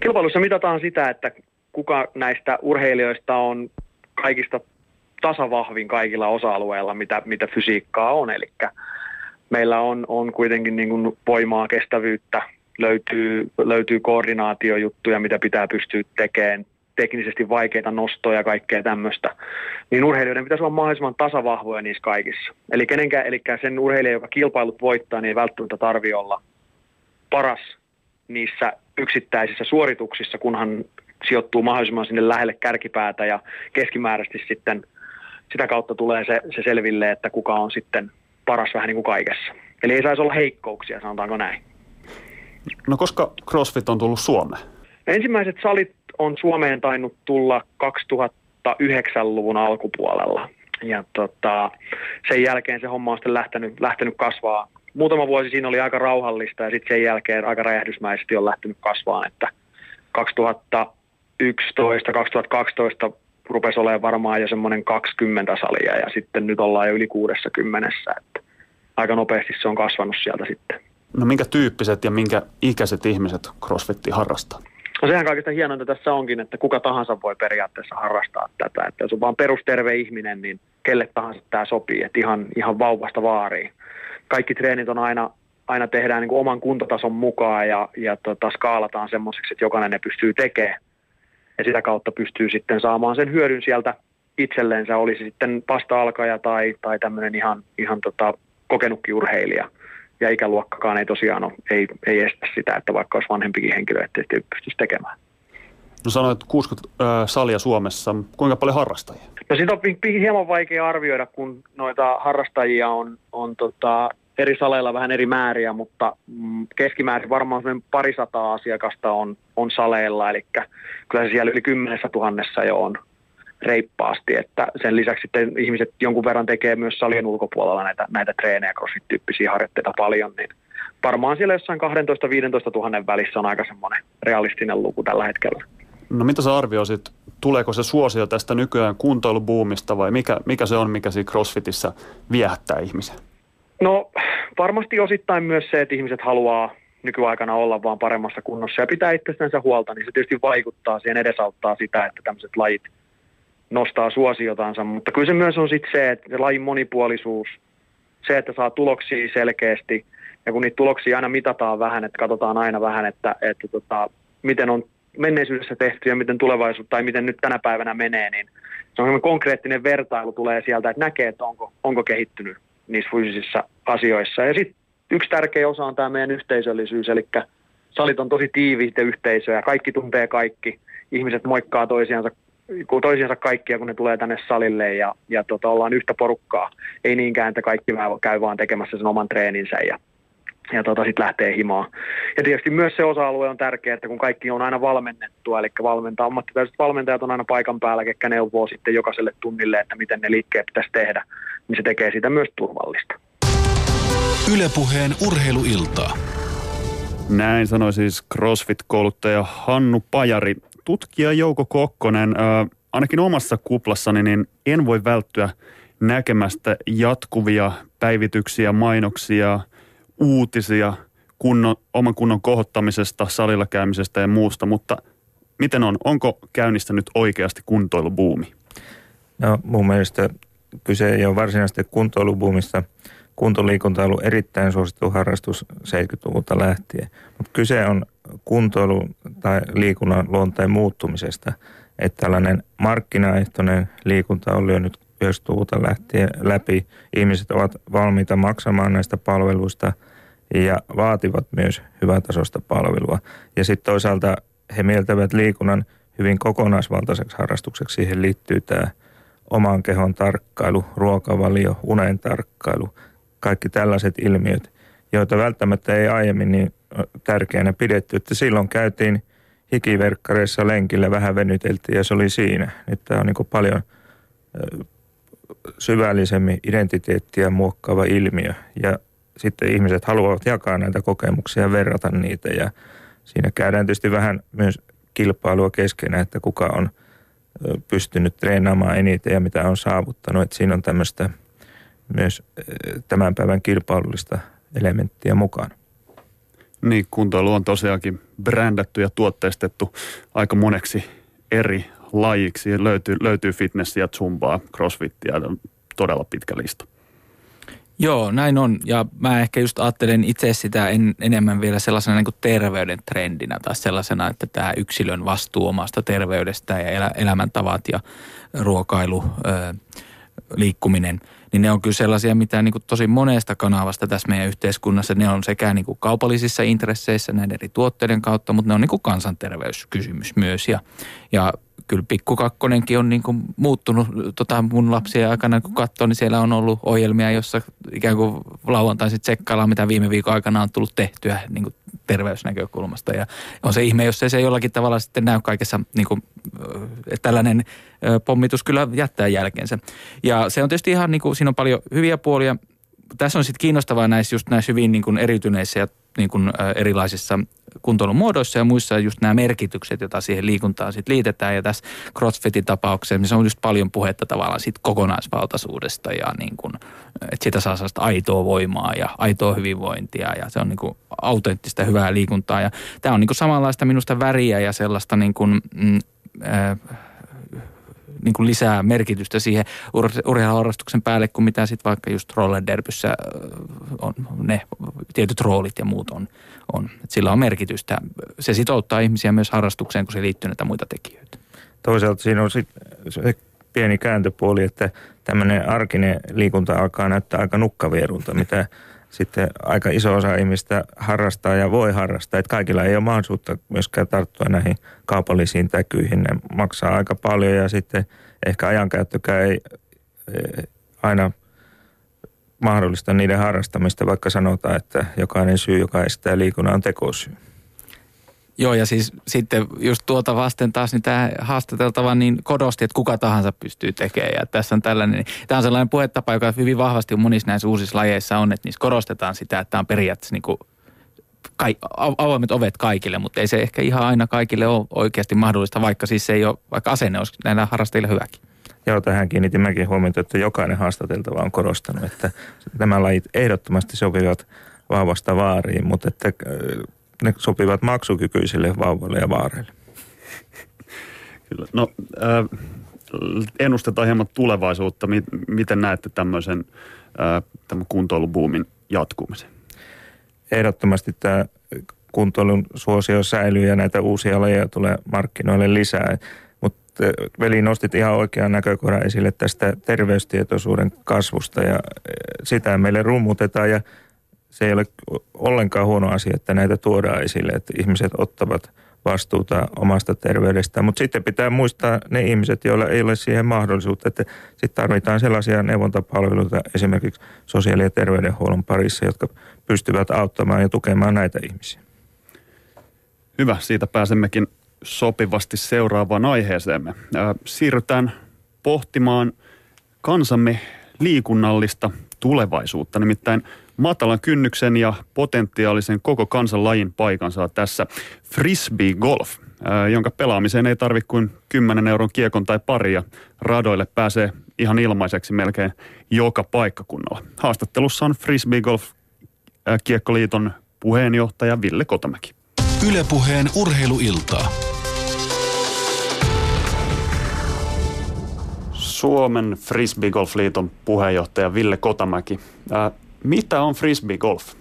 Kilpailussa mitataan sitä, että kuka näistä urheilijoista on kaikista tasavahvin kaikilla osa-alueilla, mitä fysiikkaa on. Eli meillä on kuitenkin niin kuin voimaa, kestävyyttä, löytyy koordinaatiojuttuja, mitä pitää pystyä tekemään, teknisesti vaikeita nostoja ja kaikkea tämmöistä, niin urheilijoiden pitäisi olla mahdollisimman tasavahvoja niissä kaikissa. Eli sen urheilija, joka kilpailut voittaa, niin ei välttämättä tarvitse olla paras niissä yksittäisissä suorituksissa, kunhan sijoittuu mahdollisimman sinne lähelle kärkipäätä ja keskimääräisesti sitten sitä kautta tulee se selville, että kuka on sitten paras vähän niin kuin kaikessa. Eli ei saisi olla heikkouksia, sanotaanko näin. No koska CrossFit on tullut Suomeen? Ensimmäiset salit on Suomeen tainnut tulla 2009-luvun alkupuolella. Ja sen jälkeen se homma on sitten lähtenyt kasvaa. Muutama vuosi siinä oli aika rauhallista ja sitten sen jälkeen aika räjähdysmäisesti on lähtenyt kasvaan, että 2011-2012 rupesi olemaan varmaan jo semmoinen 20 salia ja sitten nyt ollaan jo yli 60, että aika nopeasti se on kasvanut sieltä sitten. No minkä tyyppiset ja minkä ikäiset ihmiset CrossFitia harrastaa? No sehän kaikista hienointa tässä onkin, että kuka tahansa voi periaatteessa harrastaa tätä. Että jos on vaan perusterve ihminen, niin kelle tahansa tämä sopii. Että ihan vauvasta vaariin. Kaikki treenit on aina tehdään niin kuin oman kuntotason mukaan ja skaalataan semmoiseksi, että jokainen ne pystyy tekemään. Ja sitä kautta pystyy sitten saamaan sen hyödyn sieltä itsellensä. Oli se sitten vasta-alkaja tai tämmöinen ihan kokenutkin urheilija. Ja ikäluokkakaan ei tosiaan ole, ei estä sitä, että vaikka olisi vanhempikin henkilö, ettei pystyisi tekemään. No sanoit, että 60 salia Suomessa. Kuinka paljon harrastajia? No siitä on hieman vaikea arvioida, kun noita harrastajia on eri saleilla vähän eri määriä, mutta keskimäärin varmaan 200 asiakasta on saleilla, eli kyllä se siellä yli 10 000 jo on reippaasti, että sen lisäksi sitten ihmiset jonkun verran tekee myös salien ulkopuolella näitä treenejä, CrossFit-tyyppisiä harjoitteita paljon, niin varmaan siellä jossain 12-15 000 välissä on aika semmoinen realistinen luku tällä hetkellä. No mitä sä arvioisit, tuleeko se suosio tästä nykyään kuntoilubuumista vai mikä se on, mikä siinä CrossFitissä viehättää ihmisen? No varmasti osittain myös se, että ihmiset haluaa nykyaikana olla vaan paremmassa kunnossa ja pitää itsestänsä huolta, niin se tietysti vaikuttaa siihen, edesauttaa sitä, että tämmöiset lajit nostaa suosiotansa, mutta kyllä se myös on sitten se, että se lajin monipuolisuus, se, että saa tuloksia selkeästi, ja kun niitä tuloksia aina mitataan vähän, että katsotaan aina vähän, että miten on menneisyydessä tehty ja miten tulevaisuutta tai miten nyt tänä päivänä menee, niin se on konkreettinen vertailu tulee sieltä, että näkee, että onko kehittynyt niissä fyysisissä asioissa. Ja sitten yksi tärkeä osa on tämä meidän yhteisöllisyys, eli salit on tosi tiiviitä yhteisöjä, kaikki tuntee kaikki, ihmiset moikkaa toisiansa kaikkia, kun ne tulee tänne salille ja ollaan yhtä porukkaa. Ei niinkään, että kaikki käy vaan tekemässä sen oman treeninsä ja sitten lähtee himaan. Ja tietysti myös se osa-alue on tärkeää, että kun kaikki on aina valmennettua, eli ammattitaiset valmentajat on aina paikan päällä, ketkä neuvoo sitten jokaiselle tunnille, että miten ne liikkeet pitäisi tehdä, niin se tekee siitä myös turvallista. Yle Puheen urheiluiltaa. Näin sanoi siis CrossFit-kouluttaja Hannu Pajari. Tutkija Jouko Kokkonen, ainakin omassa kuplassani, niin en voi välttyä näkemästä jatkuvia päivityksiä, mainoksia, uutisia oman kunnon kohottamisesta, salilla käymisestä ja muusta, mutta miten on? Onko käynnistänyt oikeasti kuntoilubuumi? No mun mielestä kyse ei ole varsinaisesti kuntoilubuumista. Kuntoliikunta on ollut erittäin suosittu harrastus 70-luvulta lähtien, mutta kyse on kuntoilun tai liikunnan luonteen muuttumisesta, että tällainen markkinaehtoinen liikunta on lyönyt 90-luvulta lähtien läpi ihmiset ovat valmiita maksamaan näistä palveluista ja vaativat myös hyvätasoista palvelua. Ja sitten toisaalta he mieltävät liikunnan hyvin kokonaisvaltaiseksi harrastukseksi. Siihen liittyy tämä oman kehon tarkkailu, ruokavalio, unen tarkkailu, kaikki tällaiset ilmiöt, joita välttämättä ei aiemmin niin tärkeänä pidetty. Että silloin käytiin hikiverkkareissa lenkillä, vähän venyteltiin ja se oli siinä. Nyt tämä on niin kuin paljon syvällisemmin identiteettiä muokkaava ilmiö. Ja sitten ihmiset haluavat jakaa näitä kokemuksia ja verrata niitä. Ja siinä käydään tietysti vähän myös kilpailua keskenään, että kuka on pystynyt treenaamaan eniten ja mitä on saavuttanut. Että siinä on tämmöistä myös tämän päivän kilpailullista elementtiä mukaan. Niin, kuntoilu on tosiaankin brändätty ja tuotteistettu aika moneksi eri lajiksi. Löytyy fitnessiä, zumbaa, crossfittiä, todella pitkä lista. Joo, näin on. Ja mä ehkä just ajattelen itse sitä enemmän vielä sellaisena niin kuin terveyden trendinä tai sellaisena, että tämä yksilön vastuu omasta terveydestään ja elämäntavat ja ruokailu, liikkuminen, niin ne on kyllä sellaisia, mitä niin kuin tosi monesta kanavasta tässä meidän yhteiskunnassa, ne on sekä niin kuin kaupallisissa intresseissä näiden eri tuotteiden kautta, mutta ne on niin kuin kansanterveyskysymys myös. Ja kyllä pikkukakkonenkin on niin kuin muuttunut mun lapsien aikana, kun katsoo, niin siellä on ollut ohjelmia, jossa ikään kuin lauantaisin tsekkaillaan, mitä viime viikon aikana on tullut tehtyä niin kuin terveysnäkökulmasta. Ja on se ihme, jos ei se jollakin tavalla sitten näy kaikessa, niin kuin, tällainen pommitus kyllä jättää jälkeensä. Ja se on tietysti ihan, niin kuin, siinä on paljon hyviä puolia. Tässä on sitten kiinnostavaa näissä hyvin niin kuin eriytyneissä ja niin kuin erilaisissa kuntoilun muodoissa ja muissa just nämä merkitykset, joita siihen liikuntaan sitten liitetään. Ja tässä CrossFitin tapauksessa se on just paljon puhetta tavallaan siitä kokonaisvaltaisuudesta ja niin kuin, että siitä saa sellaista aitoa voimaa ja aitoa hyvinvointia ja se on niin kuin autenttista hyvää liikuntaa. Ja tämä on niin kuin samanlaista minusta väriä ja sellaista niin kuin lisää merkitystä siihen urheiluharrastuksen päälle, kuin mitä sitten vaikka just rollerderbyssä on ne tietyt roolit ja muut on. Sillä on merkitystä. Se sitouttaa ihmisiä myös harrastukseen, kun se liittyy näitä muita tekijöitä. Toisaalta siinä on sitten se pieni kääntöpuoli, että tämmöinen arkinen liikunta alkaa näyttää aika nukkavierulta, mitä sitten aika iso osa ihmistä harrastaa ja voi harrastaa. Että kaikilla ei ole mahdollisuutta myöskään tarttua näihin kaupallisiin täkyihin. Ne maksaa aika paljon ja sitten ehkä ajankäyttökään ei aina mahdollista niiden harrastamista, vaikka sanotaan, että jokainen syy, joka estää liikunnan, on tekosyy. Joo, ja siis sitten just tuota vasten taas niin tämä haastateltava niin kodosti, että kuka tahansa pystyy tekemään. Ja tässä on tällainen, tämä on sellainen puhetapa, joka hyvin vahvasti monissa näissä uusissa lajeissa on, että niissä korostetaan sitä, että tämä on periaatteessa niin kuin avoimet ovet kaikille, mutta ei se ehkä ihan aina kaikille ole oikeasti mahdollista, vaikka siis se ei ole, vaikka asenne olisi näillä harrastajilla hyväkin. Joo, tähän kiinnitin mäkin huomiota, että jokainen haastateltava on korostanut, että nämä lajit ehdottomasti sopivat vahvasta vaariin, mutta että ne sopivat maksukykyisille vauvoille ja vaareille. Kyllä. No, ennustetaan hieman tulevaisuutta. Miten näette tämmöisen tämän kuntoilubuumin jatkumisen? Ehdottomasti tämä kuntoilun suosio säilyy ja näitä uusia lajeja tulee markkinoille lisää. Mutta Veli, nostit ihan oikean näkökohdan esille tästä terveystietoisuuden kasvusta ja sitä meille rummutetaan ja se ei ole ollenkaan huono asia, että näitä tuodaan esille, että ihmiset ottavat vastuuta omasta terveydestään. Mutta sitten pitää muistaa ne ihmiset, joilla ei ole siihen mahdollisuutta, että sitten tarvitaan sellaisia neuvontapalveluita esimerkiksi sosiaali- ja terveydenhuollon parissa, jotka pystyvät auttamaan ja tukemaan näitä ihmisiä. Hyvä, siitä pääsemmekin sopivasti seuraavaan aiheeseemme. Siirrytään pohtimaan kansamme liikunnallista tulevaisuutta, nimittäin matalan kynnyksen ja potentiaalisen koko kansan lajin paikan saa tässä frisbee-golf, jonka pelaamiseen ei tarvitse kuin 10 euron kiekon tai pari ja radoille pääsee ihan ilmaiseksi melkein joka paikkakunnalla. Haastattelussa on Frisbee-golf-kiekkoliiton puheenjohtaja Ville Kotamäki. Yle Puheen urheiluiltaa. Suomen Frisbee-golf-liiton puheenjohtaja Ville Kotamäki. Mitä on frisbeegolf?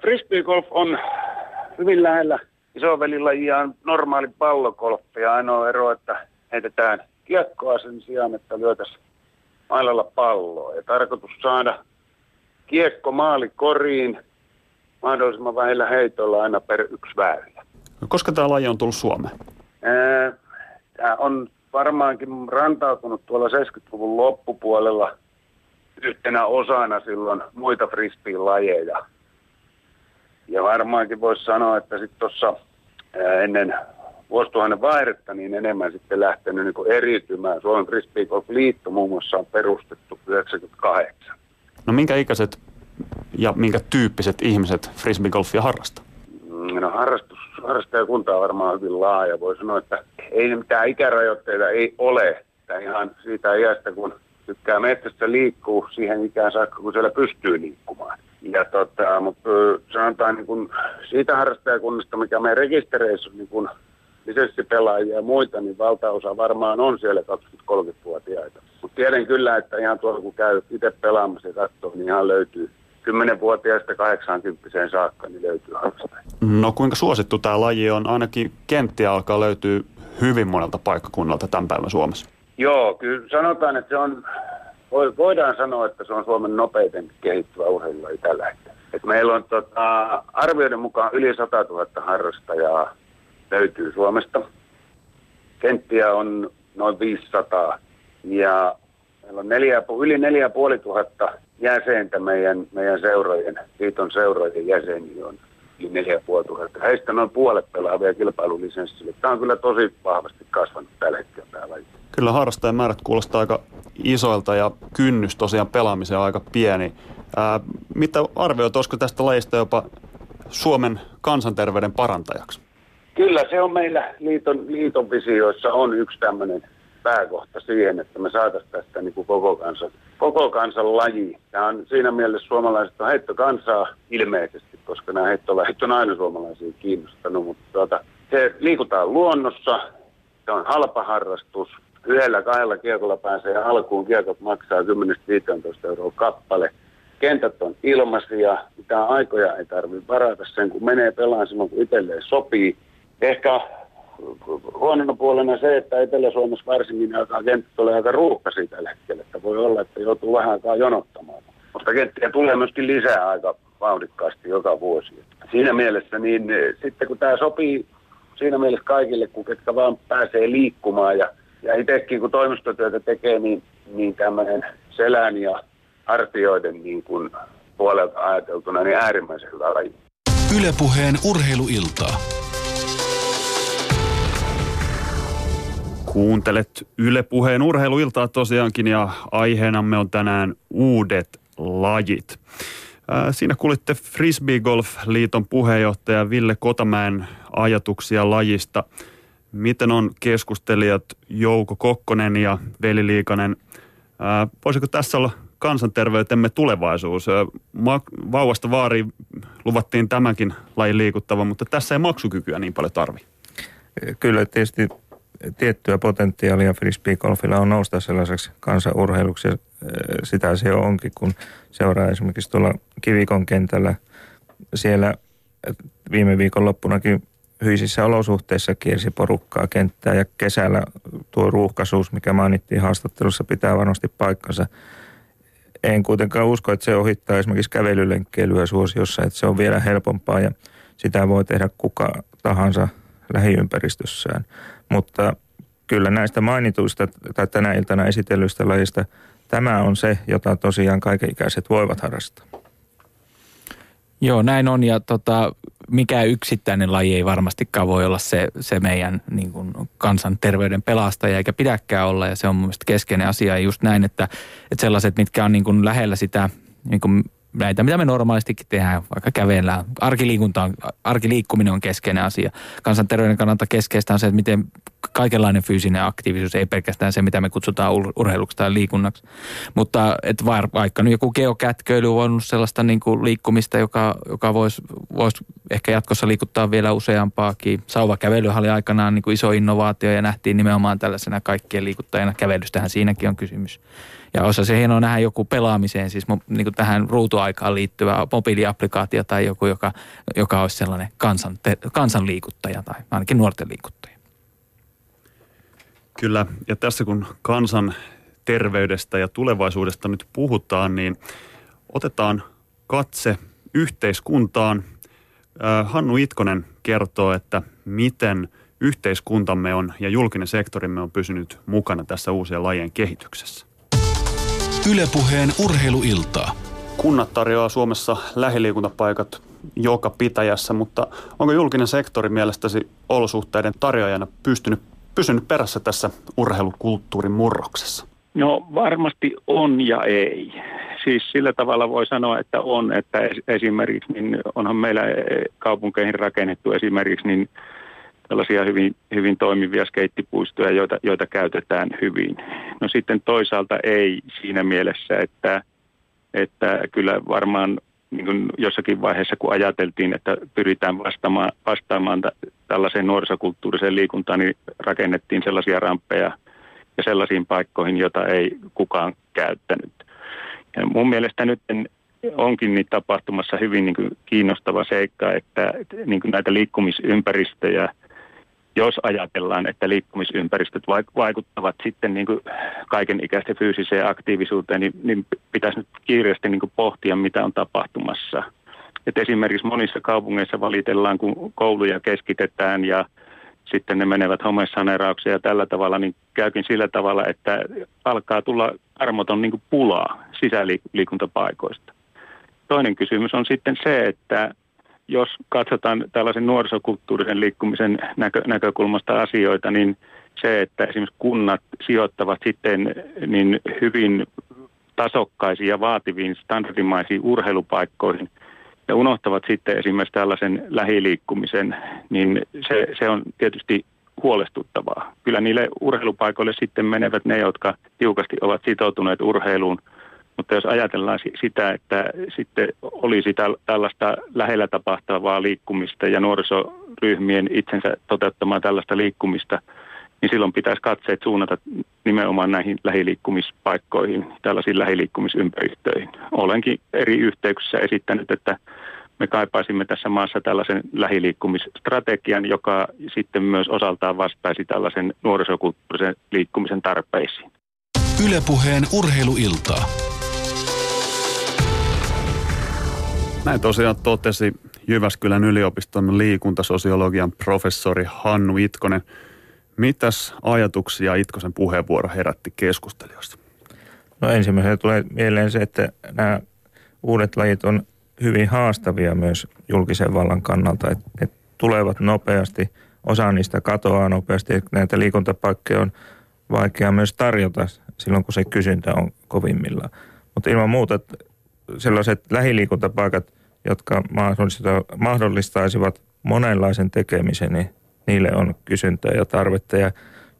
Frisbeegolf on hyvin lähellä isovelilajia normaali pallogolf ja ainoa ero, että heitetään kiekkoa sen sijaan, että lyötäisiin mailalla palloa ja tarkoitus saada kiekko maalikoriin mahdollisimman vähillä heitoilla aina per yksi väylä. Koska tämä laji on tullut Suomeen? Tämä on varmaankin rantautunut tuolla 70-luvun loppupuolella yhtenä osana silloin muita frisbee-lajeja. Ja varmaankin voisi sanoa, että sitten tuossa ennen vuosituhannen vaihdetta niin enemmän sitten lähtenyt niin kuin eriytymään. Suomen Frisbeegolf-liitto muun muassa on perustettu 1998. No minkä ikäiset ja minkä tyyppiset ihmiset frisbeegolfia harrastaa? No harrastajakunta on varmaan hyvin laaja. Voi sanoa, että ei mitään ikärajoitteita ei ole. Tämä ihan siitä iästä, kun tykkää metsästä liikkuu siihen ikään saakka, kun siellä pystyy liikkumaan. Ja mutta sanotaan niin kuin siitä harrastajakunnasta, mikä meidän rekistereissä on niin kuin lisenssipelaajia ja muita, niin valtaosa varmaan on siellä 20-30-vuotiaita. Mutta tiedän kyllä, että ihan tuolla kun käy itse pelaamassa ja katsoo, niin ihan löytyy 10-vuotiaista 80 saakka, niin löytyy harrastajia. No kuinka suosittu tämä laji on? Ainakin kenttiä alkaa löytyy hyvin monelta paikkakunnalta tämän päivän Suomessa. Joo, kyllä sanotaan, että se on, voidaan sanoa, että se on Suomen nopeiten kehittyvä urheilulaji tällä hetkellä. Et meillä on arvioiden mukaan yli 100 000 harrastajaa löytyy Suomesta. Kenttiä on noin 500 ja meillä on yli 4500 jäsentä meidän seurojen, liiton seurojen jäseniä on yli 4500. Heistä noin puolet pelaa vielä kilpailulisenssille. Tämä on kyllä tosi vahvasti kasvanut tällä hetkellä tämä laji. Kyllä harrastajamäärät kuulostaa aika isoilta ja kynnys tosiaan pelaamiseen on aika pieni. Mitä arvioit, olisiko tästä lajista jopa Suomen kansanterveyden parantajaksi? Kyllä se on meillä liiton visioissa on yksi tämmöinen pääkohta siihen, että me saataisiin tästä niin kuin koko kansan laji. Tämä on siinä mielessä suomalaiset on heittokansaa ilmeisesti, koska nämä heittolajit on aina suomalaisia kiinnostanut. Mutta se liikutaan luonnossa, se on halpa harrastus. Yhdellä kahdella kiekolla pääsee alkuun, kiekot maksaa 10–15 € kappale. Kentät on ilmaisia, mitään aikoja ei tarvitse varata sen, kun menee pelaan silloin, kun itselleen sopii. Ehkä huonona puolena se, että Etelä-Suomessa varsinkin alkaa kenttä ole aika ruuhkaisia tällä hetkellä, että voi olla, että joutuu vähän aikaa jonottamaan. Mutta kenttiä tulee myöskin lisää aika vauhdikkaasti joka vuosi. Siinä mielessä niin sitten kun tämä sopii siinä mielessä kaikille, kun ketkä vaan pääsee liikkumaan ja itsekin kun toimistotyötä tekee, niin tämmöinen selän ja hartioiden niin kuin puolelta ajateltuna niin äärimmäisen hyvä laji. Yle Puheen urheiluiltaa. Kuuntelet Yle Puheen urheiluiltaa tosiaankin ja aiheenamme on tänään uudet lajit. Siinä kuulitte Frisbeegolf-liiton puheenjohtaja Ville Kotamäen ajatuksia lajista. Miten on keskustelijat Jouko Kokkonen ja Veli Liikanen? Voisiko tässä olla kansanterveytemme tulevaisuus? Vauvasta vaariin luvattiin tämänkin lajin liikuttavan, mutta tässä ei maksukykyä niin paljon tarvitse. Kyllä tietysti tiettyä potentiaalia frisbeegolfilla on nousta sellaiseksi kansanurheiluksi. Sitä se onkin, kun seuraa esimerkiksi tuolla Kivikon kentällä. Siellä viime viikon loppunakin hyisissä olosuhteissa kiersi porukkaa kenttää ja kesällä tuo ruuhkaisuus, mikä mainittiin haastattelussa, pitää varmasti paikkansa. En kuitenkaan usko, että se ohittaa esimerkiksi kävelylenkkeilyä suosiossa, että se on vielä helpompaa ja sitä voi tehdä kuka tahansa lähiympäristössään. Mutta kyllä näistä mainituista tai tänä iltana esitellyistä lajista tämä on se, jota tosiaan kaikenikäiset voivat harrastaa. Joo, näin on ja mikä yksittäinen laji ei varmastikaan voi olla se meidän niin kuin kansanterveyden pelastaja, eikä pidäkään olla ja se on mun mielestä keskeinen asia. Ja just näin, että sellaiset, mitkä on niin kuin lähellä sitä, niin kuin näitä mitä me normaalistikin tehdään, vaikka kävellään. Arkiliikkuminen on keskeinen asia. Kansanterveyden kannalta keskeistä on se, että miten kaikenlainen fyysinen aktiivisuus, ei pelkästään se, mitä me kutsutaan urheiluksi tai liikunnaksi. Mutta että vaikka nyt joku geokätköily on ollut sellaista niin kuin liikkumista, joka voisi ehkä jatkossa liikuttaa vielä useampaakin. Sauvakävelyhän oli aikanaan niin kuin iso innovaatio ja nähtiin nimenomaan tällaisena kaikkien liikuttajana. Kävelystähän siinäkin on kysymys. Ja osa se hienoa nähdä joku pelaamiseen, siis niin kuin tähän ruutuaikaan liittyvä mobiiliaplikaatio tai joku, joka olisi sellainen kansanliikuttaja tai ainakin nuorten liikuttaja. Kyllä, ja tässä kun kansan terveydestä ja tulevaisuudesta nyt puhutaan, niin otetaan katse yhteiskuntaan. Hannu Itkonen kertoo, että miten yhteiskuntamme on ja julkinen sektorimme on pysynyt mukana tässä uusien lajien kehityksessä. Yle Puheen urheiluiltaa. Kunnat tarjoaa Suomessa lähiliikuntapaikat joka pitäjässä, mutta onko julkinen sektori mielestäsi olosuhteiden tarjoajana pysynyt perässä tässä urheilukulttuurin murroksessa? No varmasti on ja ei. Siis sillä tavalla voi sanoa, että on, että esimerkiksi niin onhan meillä kaupunkeihin rakennettu esimerkiksi niin tällaisia hyvin toimivia skeittipuistoja, joita käytetään hyvin. No sitten toisaalta ei siinä mielessä, että kyllä varmaan niin jossakin vaiheessa, kun ajateltiin, että pyritään vastaamaan tällaiseen nuorisokulttuuriseen liikuntaan, niin rakennettiin sellaisia ramppeja ja sellaisiin paikkoihin, joita ei kukaan käyttänyt. Ja mun mielestä nyt onkin niin tapahtumassa hyvin niin kiinnostava seikka, että niin näitä liikkumisympäristöjä, jos ajatellaan, että liikkumisympäristöt vaikuttavat sitten niin kaikenikäisten fyysiseen aktiivisuuteen, niin pitäisi nyt kiireesti niin pohtia, mitä on tapahtumassa. Et esimerkiksi monissa kaupungeissa valitellaan, kun kouluja keskitetään ja sitten ne menevät homesaneeraukseen ja tällä tavalla, niin käykin sillä tavalla, että alkaa tulla armoton niin pulaa sisäliikuntapaikoista. Toinen kysymys on sitten se, että jos katsotaan tällaisen nuorisokulttuurisen liikkumisen näkökulmasta asioita, niin se, että esimerkiksi kunnat sijoittavat sitten niin hyvin tasokkaisiin ja vaativiin standardimaisiin urheilupaikkoihin ja unohtavat sitten esimerkiksi tällaisen lähiliikkumisen, niin se on tietysti huolestuttavaa. Kyllä niille urheilupaikoille sitten menevät ne, jotka tiukasti ovat sitoutuneet urheiluun. Mutta jos ajatellaan sitä, että sitten olisi tällaista lähellä tapahtavaa liikkumista ja nuorisoryhmien itsensä toteuttamaan tällaista liikkumista, niin silloin pitäisi katseet suunnata nimenomaan näihin lähiliikkumispaikkoihin, tällaisiin lähiliikkumisympäristöihin. Olenkin eri yhteyksissä esittänyt, että me kaipaisimme tässä maassa tällaisen lähiliikkumisstrategian, joka sitten myös osaltaan vastaisi tällaisen nuorisokulttuurisen liikkumisen tarpeisiin. Yle Puheen urheiluiltaa. Näin tosiaan totesi Jyväskylän yliopiston liikuntasosiologian professori Hannu Itkonen. Mitäs ajatuksia Itkosen puheenvuoro herätti keskustelijoissa? No ensimmäisenä tulee mieleen se, että nämä uudet lajit on hyvin haastavia myös julkisen vallan kannalta. Että ne tulevat nopeasti, osa niistä katoaa nopeasti. Että näitä liikuntapaikkoja on vaikea myös tarjota silloin, kun se kysyntä on kovimmillaan. Mutta ilman muuta sellaiset lähiliikuntapaikat, jotka mahdollistaisivat monenlaisen tekemisen, niin niille on kysyntää ja tarvetta. Ja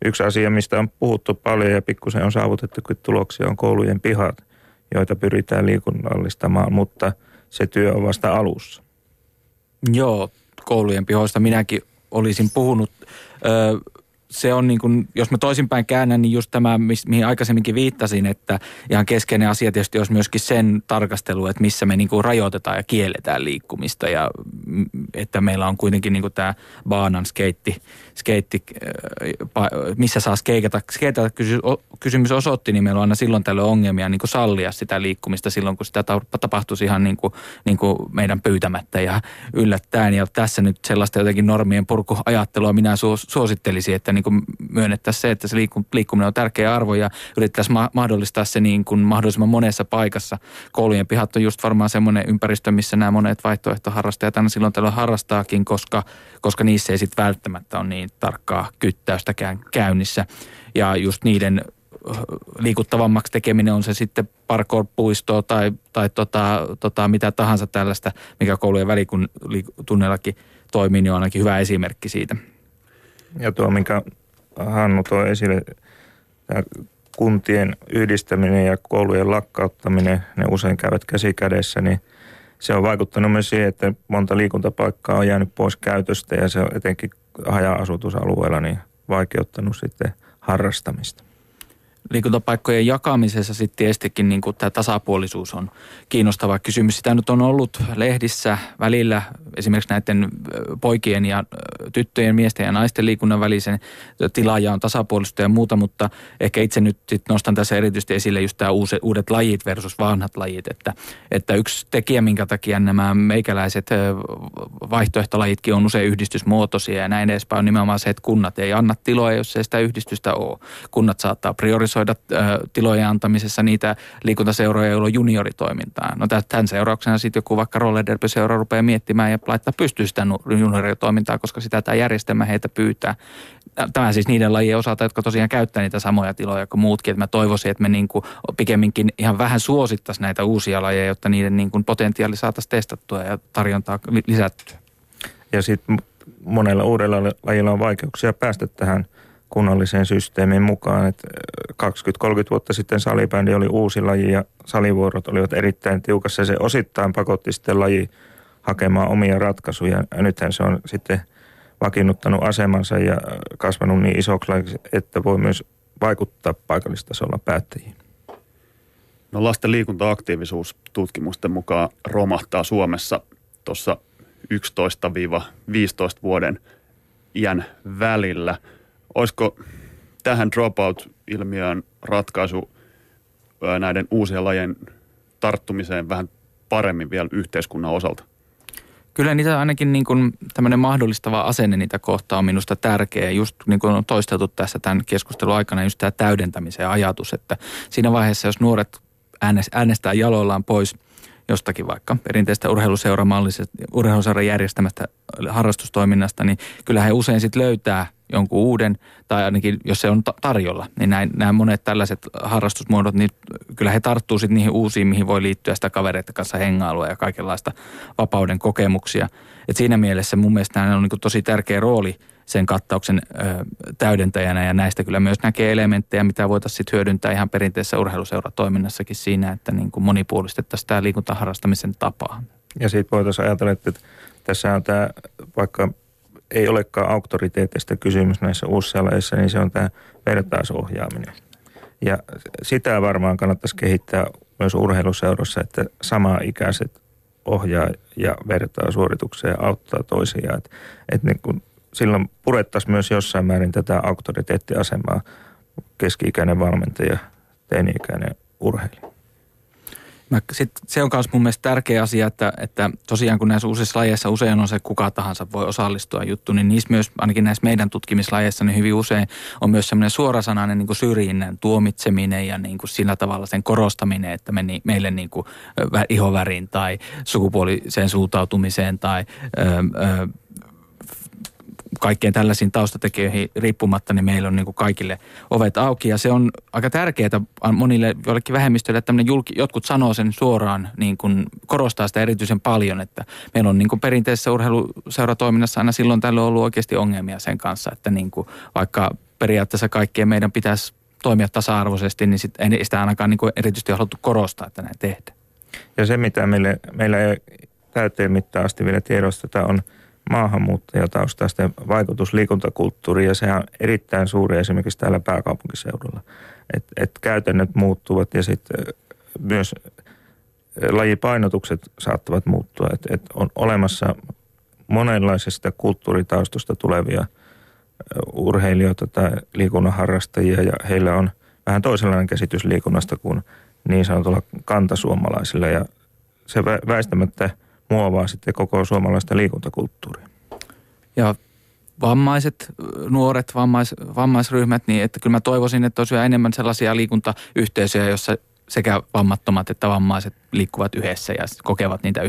yksi asia, mistä on puhuttu paljon ja pikkusen on saavutettukin tuloksia, on koulujen pihat, joita pyritään liikunnallistamaan, mutta se työ on vasta alussa. Joo, koulujen pihoista minäkin olisin puhunut. Se on niin kuin, jos mä toisinpäin käännän, niin just tämä, mihin aikaisemminkin viittasin, että ihan keskeinen asia tietysti olisi myöskin sen tarkastelu, että missä me niin kuin rajoitetaan ja kielletään liikkumista ja että meillä on kuitenkin niin kuin tämä baanan skeitti, missä saa skeitata kysymys osoitti, niin meillä on aina silloin tällöin ongelmia niin kuin sallia sitä liikkumista silloin, kun sitä tapahtuisi ihan niin kuin meidän pyytämättä ja yllättäen. Ja tässä nyt sellaista jotenkin normien purkuajattelua minä suosittelisin, että niin kuin myönnettäisiin se, että se liikkuminen on tärkeä arvo ja yritettäisiin mahdollistaa se niin kuin mahdollisimman monessa paikassa. Koulujen pihat on just varmaan semmoinen ympäristö, missä nämä monet vaihtoehtoharrastajat aina silloin tällöin harrastaakin, koska niissä ei sitten välttämättä ole niin tarkkaa kyttäystäkään käynnissä. Ja just niiden liikuttavammaksi tekeminen on se sitten parkour-puistoa tai mitä tahansa tällaista, mikä koulujen välitunnellakin toimii, niin on ainakin hyvä esimerkki siitä. Ja tuo, minkä Hannu toi esille, kuntien yhdistäminen ja koulujen lakkauttaminen, ne usein käyvät käsi kädessä, niin se on vaikuttanut myös siihen, että monta liikuntapaikkaa on jäänyt pois käytöstä ja se on etenkin haja-asutusalueella niin vaikeuttanut sitten harrastamista. liikuntapaikkojen jakamisessa sitten tietystikin niin tämä tasapuolisuus on kiinnostava kysymys. Sitä nyt on ollut lehdissä välillä esimerkiksi näiden poikien ja tyttöjen, miesten ja naisten liikunnan välisen tilaaja on tasapuolista ja muuta, mutta ehkä itse nyt sit nostan tässä erityisesti esille just tämä uudet lajit versus vanhat lajit, että yksi tekijä, minkä takia nämä meikäläiset vaihtoehtolajitkin on usein yhdistysmuotoisia ja näin edespäin on nimenomaan se, että kunnat ei anna tiloja, jos ei sitä yhdistystä ole. Kunnat saattaa priorisoida tilojen antamisessa niitä liikuntaseuroja, joilla on junioritoimintaa. No tämän seurauksena sitten joku vaikka roller-derby-seura rupeaa miettimään ja laittaa pystyyn sitä junioritoimintaa, koska sitä tämä järjestelmä heitä pyytää. Tämä siis niiden lajien osalta, jotka tosiaan käyttää niitä samoja tiloja kuin muutkin. Että mä toivoisin, että me niin kuin pikemminkin ihan vähän suosittaisiin näitä uusia lajeja, jotta niiden niin kuin potentiaali saataisiin testattua ja tarjontaa lisättyä. Ja sitten monella uudella lajilla on vaikeuksia päästä tähän kunnalliseen systeemiin mukaan. 20-30 vuotta sitten salibändi oli uusi laji ja salivuorot olivat erittäin tiukassa. Se osittain pakotti sitten laji hakemaan omia ratkaisuja. Nythän se on sitten vakiinnuttanut asemansa ja kasvanut niin isoksi lajiksi, että voi myös vaikuttaa paikallistasolla päättäjiin. No lasten liikuntaaktiivisuus tutkimusten mukaan romahtaa Suomessa tuossa 11-15 vuoden iän välillä. Olisiko tähän dropout-ilmiöön ratkaisu näiden uusien lajien tarttumiseen vähän paremmin vielä yhteiskunnan osalta? Kyllä niitä ainakin niin kuin tämmöinen mahdollistava asenne niitä kohtaa on minusta tärkeä. Just niin kuin on toisteltu tässä tämän keskustelun aikana just tämä täydentämisen ajatus, että siinä vaiheessa jos nuoret äänestää jaloillaan pois jostakin vaikka perinteistä urheiluseuran järjestämästä harrastustoiminnasta, niin kyllä he usein sitten löytää jonkun uuden, tai ainakin jos se on tarjolla, niin nämä monet tällaiset harrastusmuodot, niin kyllä he tarttuu sitten niihin uusiin, mihin voi liittyä sitä kavereiden kanssa hengailua ja kaikenlaista vapauden kokemuksia. Et siinä mielessä mun mielestä nämä on niin kuin tosi tärkeä rooli sen kattauksen täydentäjänä, ja näistä kyllä myös näkee elementtejä, mitä voitaisiin sitten hyödyntää ihan perinteisessä urheiluseuratoiminnassakin siinä, että niin kuin monipuolistettaisiin tämä liikuntaharrastamisen tapaa. Ja siitä voitaisiin ajatella, että tässä on tämä vaikka ei olekaan auktoriteetista kysymys näissä uusissa lajeissa, niin se on tämä vertaisohjaaminen. Ja sitä varmaan kannattaisi kehittää myös urheiluseurossa, että samaikäiset ohjaa ja vertaa suorituksia ja auttaa toisiaan. Että niin kun silloin purettaisiin myös jossain määrin tätä auktoriteettiasemaa, keski-ikäinen valmentaja, teini-ikäinen urheilija. Se on myös mun mielestä tärkeä asia, että tosiaan kun näissä uusissa lajeissa usein on se, kuka tahansa voi osallistua juttu, niin niissä myös, ainakin näissä meidän tutkimuslajeissa, niin hyvin usein on myös semmoinen suorasanainen niin kuin syrjinnän tuomitseminen ja niin kuin sillä tavalla sen korostaminen, että meille niin kuin ihoväriin tai sukupuoliseen suuntautumiseen tai kaikkien tällaisiin taustatekijöihin riippumatta, niin meillä on niin kuin kaikille ovet auki. Ja se on aika tärkeää monille joillekin vähemmistöille, että jotkut sanoo sen suoraan, niin kuin korostaa sitä erityisen paljon, että meillä on niin kuin perinteisessä urheiluseuratoiminnassa aina silloin tällöin ollut oikeasti ongelmia sen kanssa, että niin kuin vaikka periaatteessa kaikkien meidän pitäisi toimia tasa-arvoisesti, niin ei sitä ainakaan niin kuin erityisesti haluttu korostaa, että näin tehdään. Ja se, mitä meillä ei täyteen mittaan asti vielä tiedostetaan, on maahanmuuttajataustaisten vaikutus liikuntakulttuuriin, ja se on erittäin suuri esimerkiksi täällä pääkaupunkiseudulla. Et käytännöt muuttuvat ja sitten myös lajipainotukset saattavat muuttua. Et on olemassa monenlaisista kulttuuritaustoista tulevia urheilijoita tai liikunnanharrastajia, ja heillä on vähän toisenlainen käsitys liikunnasta kuin niin sanotulla kantasuomalaisilla, ja se väistämättä muovaa sitten koko suomalaista liikuntakulttuuria. Ja vammaiset nuoret, vammaisryhmät, niin että kyllä mä toivoisin, että olisi enemmän sellaisia liikuntayhteisöjä, jossa sekä vammattomat että vammaiset liikkuvat yhdessä ja kokevat niitä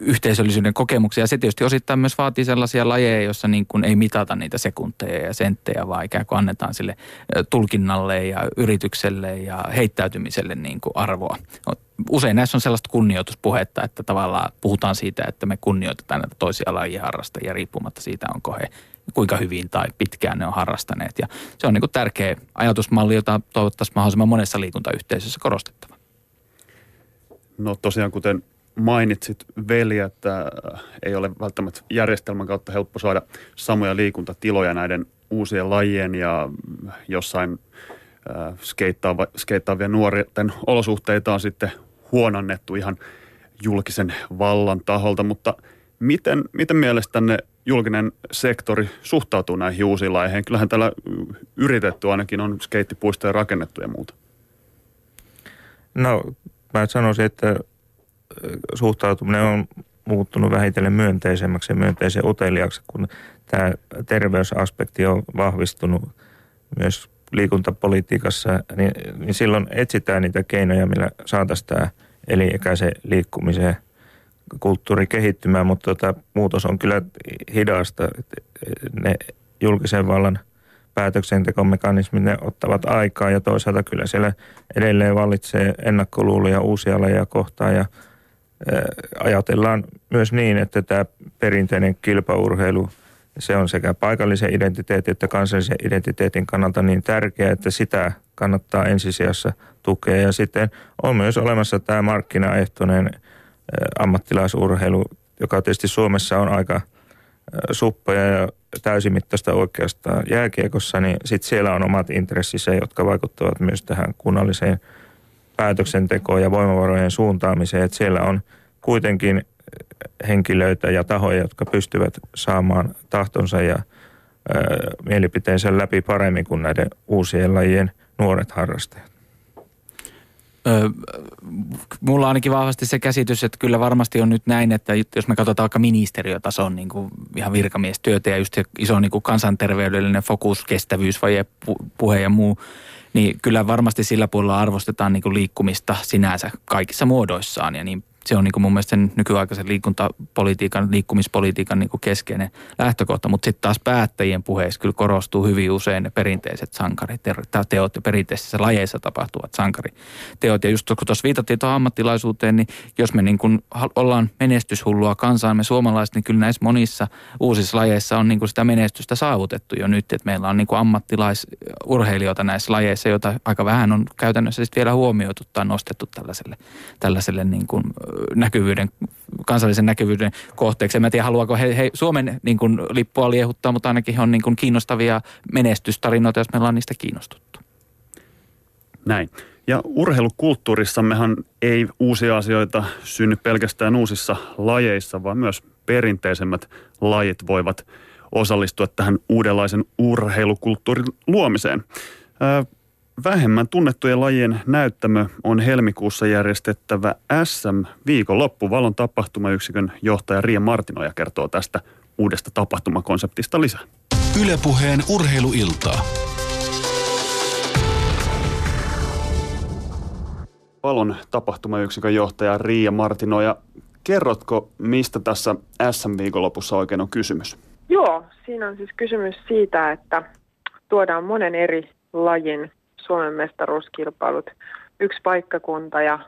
yhteisöllisyyden kokemuksia. Ja se tietysti osittain myös vaatii sellaisia lajeja, joissa niin kuin ei mitata niitä sekunteja ja senttejä, vaan ikään kuin annetaan sille tulkinnalle ja yritykselle ja heittäytymiselle niin kuin arvoa. Usein näissä on sellaista kunnioituspuhetta, että tavallaan puhutaan siitä, että me kunnioitetaan näitä toisia lajiharrastajia riippumatta siitä, onko he kuinka hyvin tai pitkään ne on harrastaneet. Ja se on niin kuin tärkeä ajatusmalli, jota toivottaisiin mahdollisimman monessa liikuntayhteisössä korostettava. No tosiaan, kuten mainitsit, Veli, että ei ole välttämättä järjestelmän kautta helppo saada samoja liikuntatiloja näiden uusien lajien ja jossain skeittaavia nuorten olosuhteita on sitten huononnettu ihan julkisen vallan taholta, mutta miten mielestänne julkinen sektori suhtautuu näihin uusiin lajeihin? Kyllähän täällä yritetty ainakin on skeittipuistoja rakennettu ja muuta. No, mä sanoisin, että suhtautuminen on muuttunut vähitellen myönteisemmäksi ja myönteisen uteliaaksi, kun tämä terveysaspekti on vahvistunut myös liikuntapolitiikassa, niin silloin etsitään niitä keinoja, millä saataisiin tämä elinikäisen liikkumiseen kulttuuri kehittymään, mutta muutos on kyllä hidasta. Ne julkisen vallan päätöksentekomekanismit, ne ottavat aikaa ja toisaalta kyllä siellä edelleen vallitsee ennakkoluuloja uusia lajeja kohtaan ja ajatellaan myös niin, että tämä perinteinen kilpaurheilu, se on sekä paikallisen identiteetin että kansallisen identiteetin kannalta niin tärkeää, että sitä kannattaa ensisijassa tukea. Ja sitten on myös olemassa tämä markkinaehtoinen ammattilaisurheilu, joka tietysti Suomessa on aika suppoja ja täysimittaista oikeastaan jääkiekossa, niin sitten siellä on omat intressinsä, jotka vaikuttavat myös tähän kunnalliseen päätöksentekoon ja voimavarojen suuntaamiseen. Että siellä on kuitenkin henkilöitä ja tahoja, jotka pystyvät saamaan tahtonsa ja mielipiteensä läpi paremmin kuin näiden uusien lajien nuoret harrastajat. Mulla on ainakin vahvasti se käsitys, että kyllä varmasti on nyt näin, että jos me katsotaan vaikka ministeriötason niin kuin ihan virkamiestyötä ja just se iso niin kuin kansanterveydellinen fokus, kestävyys, vajepuhe ja muu, niin kyllä varmasti sillä puolella arvostetaan niin kuin liikkumista sinänsä kaikissa muodoissaan ja niin se on niin kuin mun mielestä sen nykyaikaisen liikuntapolitiikan, liikkumispolitiikan niin kuin keskeinen lähtökohta, mutta sitten taas päättäjien puheissa kyllä korostuu hyvin usein ne perinteiset sankariteot ja perinteisissä lajeissa tapahtuvat sankariteot. Ja just kun tuossa viitattiin tuohon ammattilaisuuteen, niin jos me niin kuin ollaan menestyshullua kansaa, me suomalaiset, niin kyllä näissä monissa uusissa lajeissa on niin kuin sitä menestystä saavutettu jo nyt, että meillä on niin kuin ammattilaisurheilijoita näissä lajeissa, joita aika vähän on käytännössä sitten vielä huomioitu tai nostettu tällaiselle niin kuin näkyvyyden, kansallisen näkyvyyden kohteeksi. En mä tiedä, haluaako he Suomen niin kuin lippua liehuttaa, mutta ainakin he on niin kuin kiinnostavia menestystarinoita, jos meillä on niistä kiinnostuttu. Näin. Ja urheilukulttuurissammehan ei uusia asioita synny pelkästään uusissa lajeissa, vaan myös perinteisemmät lajit voivat osallistua tähän uudenlaisen urheilukulttuurin luomiseen. Vähemmän tunnettujen lajien näyttämö on helmikuussa järjestettävä SM-viikonloppu. Valon tapahtumayksikön johtaja Riia Martinoja kertoo tästä uudesta tapahtumakonseptista lisää. Yle Puheen urheiluiltaa. Valon tapahtumayksikön johtaja Riia Martinoja, kerrotko mistä tässä SM-viikonlopussa oikein on kysymys? Joo, siinä on siis kysymys siitä, että tuodaan monen eri lajin Suomen mestaruuskilpailut, yksi paikkakunta ja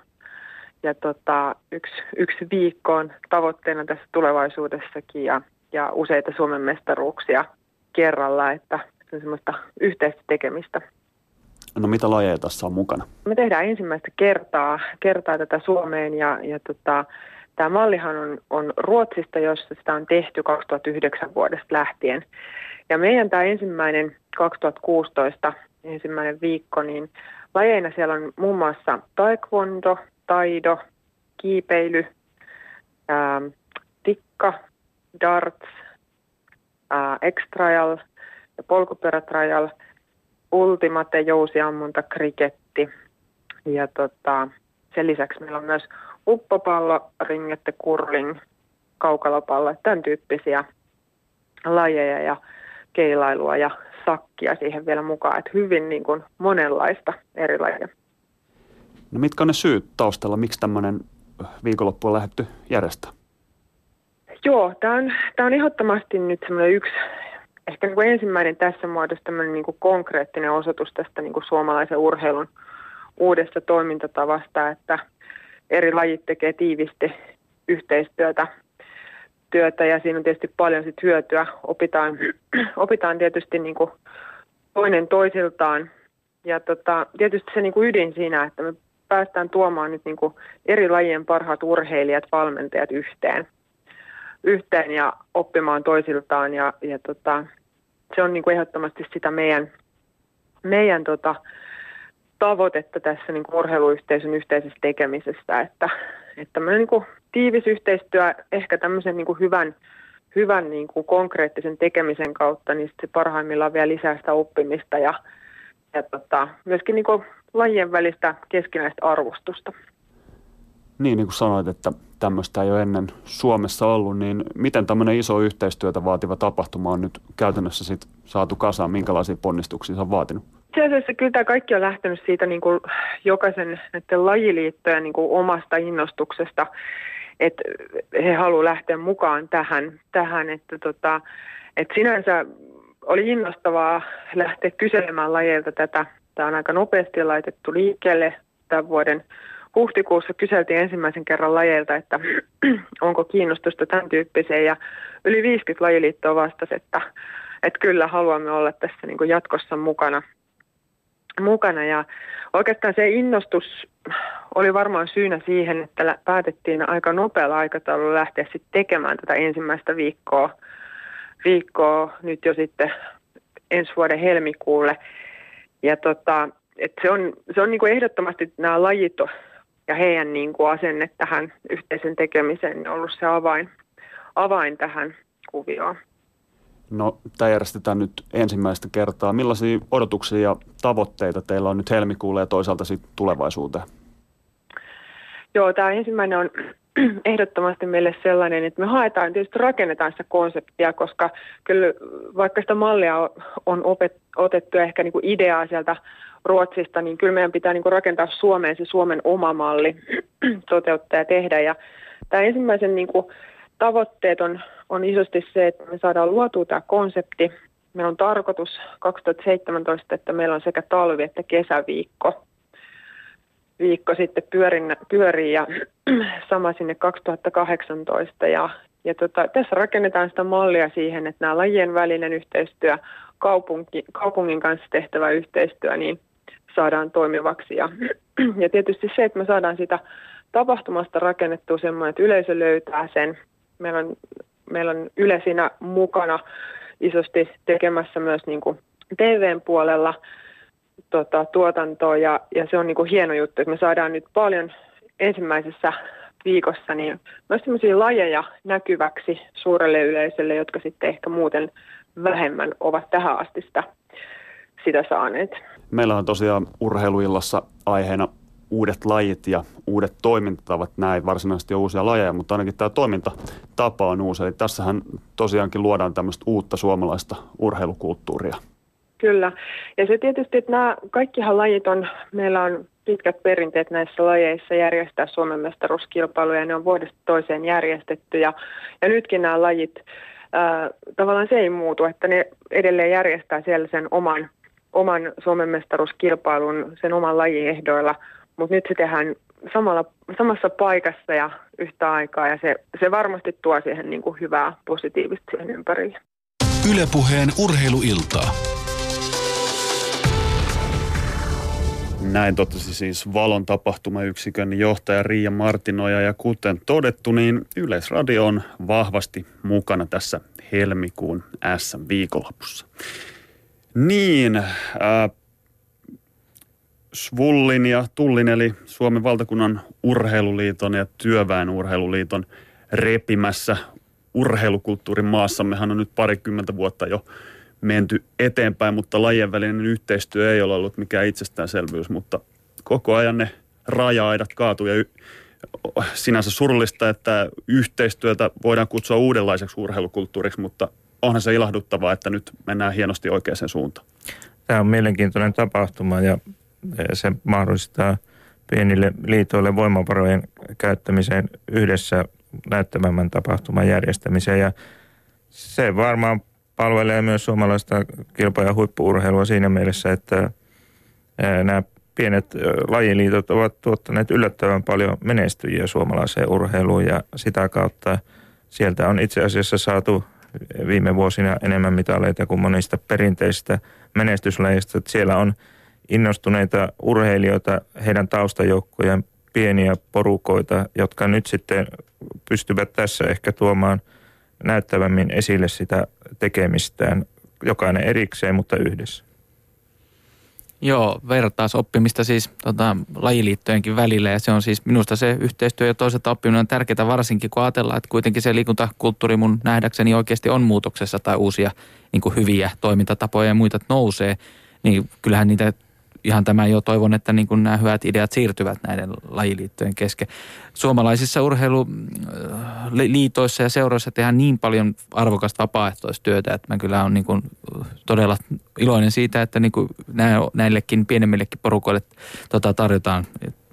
yksi viikko on tavoitteena tässä tulevaisuudessakin ja useita Suomen mestaruuksia kerralla, että se on semmoista yhteistä tekemistä. No mitä lajeja tässä on mukana? Me tehdään ensimmäistä kertaa tätä Suomeen ja tämä mallihan on Ruotsista, jossa sitä on tehty 2009 vuodesta lähtien. Ja meidän tämä ensimmäinen 2016 ensimmäinen viikko, niin lajeina siellä on muun muassa taekwondo, taido, kiipeily, tikka, darts, x-trial ja polkupyörätrial, ultimate, jousiammunta, kriketti. Ja sen lisäksi meillä on myös uppopallo, ringette, curling, kaukalopallo, tämän tyyppisiä lajeja ja keilailua ja sakkia siihen vielä mukaan, että hyvin niin kuin monenlaista erilaisia. No mitkä on ne syyt taustalla, miksi tämmöinen viikonloppu on lähdetty järjestää? Joo, tämä on ehdottomasti nyt semmoinen yksi, ehkä niin kuin ensimmäinen tässä muodossa tämmöinen niin kuin konkreettinen osoitus tästä niin kuin suomalaisen urheilun uudesta toimintatavasta, että eri lajit tekee tiivisti yhteistyötä ja siinä on tietysti paljon sit hyötyä. Opitaan tietysti niinku toinen toisiltaan ja tietysti se niinku ydin siinä, että me päästään tuomaan nyt niinku eri lajien parhaat urheilijat, valmentajat yhteen ja oppimaan toisiltaan ja se on niinku ehdottomasti sitä meidän tavoitetta tässä niin kuin urheiluyhteisön yhteisestä tekemisestä, että tämmöinen niin kuin tiivis yhteistyö ehkä tämmöisen niin kuin hyvän niin kuin konkreettisen tekemisen kautta, niin se parhaimmillaan vielä lisää sitä oppimista ja myöskin niin kuin lajien välistä keskinäistä arvostusta. Niin kuin sanoit, että tämmöistä ei ole ennen Suomessa ollut, niin miten tämmöinen iso yhteistyötä vaativa tapahtuma on nyt käytännössä sit saatu kasaan? Minkälaisia ponnistuksia se on vaatinut? Itse asiassa kyllä tämä kaikki on lähtenyt siitä niin kuin jokaisen näiden lajiliittojen niin kuin omasta innostuksesta, että he haluavat lähteä mukaan tähän että sinänsä oli innostavaa lähteä kyselemään lajeilta tätä. Tämä on aika nopeasti laitettu liikkeelle tämän vuoden huhtikuussa kyseltiin ensimmäisen kerran lajeilta, että onko kiinnostusta tämän tyyppiseen ja yli 50 lajiliittoa vastasi, että kyllä haluamme olla tässä niin kuin jatkossa mukana. Ja oikeastaan se innostus oli varmaan syynä siihen, että päätettiin aika nopealla aikataululla lähteä sitten tekemään tätä ensimmäistä viikkoa nyt jo sitten ensi vuoden helmikuulle. Ja että se on niin kuin ehdottomasti nämä lajit ja heidän niin kuin asenne tähän yhteisen tekemiseen on ollut se avain tähän kuvioon. No, tämä järjestetään nyt ensimmäistä kertaa. Millaisia odotuksia ja tavoitteita teillä on nyt helmikuulle ja toisaalta sitten tulevaisuuteen? Joo, tämä ensimmäinen on ehdottomasti meille sellainen, että me haetaan, tietysti rakennetaan sitä konseptia, koska kyllä vaikka sitä mallia on otettu ehkä niin kuin ideaa sieltä Ruotsista, niin kyllä meidän pitää niin kuin rakentaa Suomeen se Suomen oma malli toteuttaa ja tehdä. Ja tämä ensimmäisen niin kuin tavoitteet on isosti se, että me saadaan luotua tämä konsepti. Meillä on tarkoitus 2017, että meillä on sekä talvi että kesäviikko sitten pyörii ja sama sinne 2018. Ja tässä rakennetaan sitä mallia siihen, että nämä lajien välinen yhteistyö, kaupungin kanssa tehtävä yhteistyö, niin saadaan toimivaksi. Ja tietysti se, että me saadaan sitä tapahtumasta rakennettua semmoinen, että yleisö löytää sen. Meillä on Yle siinä mukana isosti tekemässä myös niin kuin TV:n puolella tuotantoa ja se on niin kuin hieno juttu, että me saadaan nyt paljon ensimmäisessä viikossa niin myös sellaisia lajeja näkyväksi suurelle yleisölle, jotka sitten ehkä muuten vähemmän ovat tähän asti sitä saaneet. Meillä on tosiaan urheiluillassa aiheena uudet lajit ja uudet toimintatavat, näin varsinaisesti on uusia lajeja, mutta ainakin tämä toimintatapa on uusi. Eli tässähän tosiaankin luodaan tämmöistä uutta suomalaista urheilukulttuuria. Kyllä. Ja se tietysti, että nämä kaikkihan lajit meillä on pitkät perinteet näissä lajeissa järjestää Suomen mestaruuskilpailuja, ne on vuodesta toiseen järjestetty ja nytkin nämä lajit, tavallaan se ei muutu, että ne edelleen järjestää siellä sen oman Suomen mestaruuskilpailun, sen oman lajiehdoilla, mutta nyt se tehdään samassa paikassa ja yhtä aikaa ja se varmasti tuo siihen niin kuin hyvää positiivista siihen ympärille. Yle Puheen urheiluilta. Näin totesi siis Valon tapahtumayksikön johtaja Riia Martinoja ja kuten todettu, niin Yleisradio on vahvasti mukana tässä helmikuun SM-viikonlopussa. Niin, SVULin ja TULLin eli Suomen valtakunnan urheiluliiton ja työväen urheiluliiton repimässä urheilukulttuurin maassammehan on nyt parikymmentä vuotta jo menty eteenpäin, mutta lajien välinen yhteistyö ei ole ollut mikään itsestäänselvyys, mutta koko ajan ne raja-aidat kaatuu ja sinänsä surullista, että yhteistyötä voidaan kutsua uudenlaiseksi urheilukulttuuriksi, mutta onhan se ilahduttavaa, että nyt mennään hienosti oikeaan suuntaan. Tämä on mielenkiintoinen tapahtuma ja se mahdollistaa pienille liitoille voimavarojen käyttämiseen yhdessä näyttävämmän tapahtuman järjestämiseen ja se varmaan palvelee myös suomalaista kilpa- ja huippu-urheilua siinä mielessä, että nämä pienet lajiliitot ovat tuottaneet yllättävän paljon menestyjiä suomalaiseen urheiluun ja sitä kautta sieltä on itse asiassa saatu viime vuosina enemmän mitaleita kuin monista perinteisistä menestyslajista. Siellä on innostuneita urheilijoita, heidän taustajoukkojen pieniä porukoita, jotka nyt sitten pystyvät tässä ehkä tuomaan näyttävämmin esille sitä tekemistään, jokainen erikseen, mutta yhdessä. Joo, vertaisoppimista siis lajiliittojenkin välillä, ja se on siis minusta se yhteistyö ja toisaalta oppiminen on tärkeää varsinkin, kun ajatellaan, että kuitenkin se liikuntakulttuuri mun nähdäkseni oikeasti on muutoksessa tai uusia niin kuin hyviä toimintatapoja ja muita nousee, niin kyllähän niitä ihan tämä jo toivon, että niin kuin nämä hyvät ideat siirtyvät näiden lajiliittojen kesken. Suomalaisissa urheiluliitoissa ja seuroissa tehdään niin paljon arvokasta vapaaehtoistyötä, että mä kyllä olen niin kuin todella iloinen siitä, että niin kuin näillekin pienemmillekin porukoille tarjotaan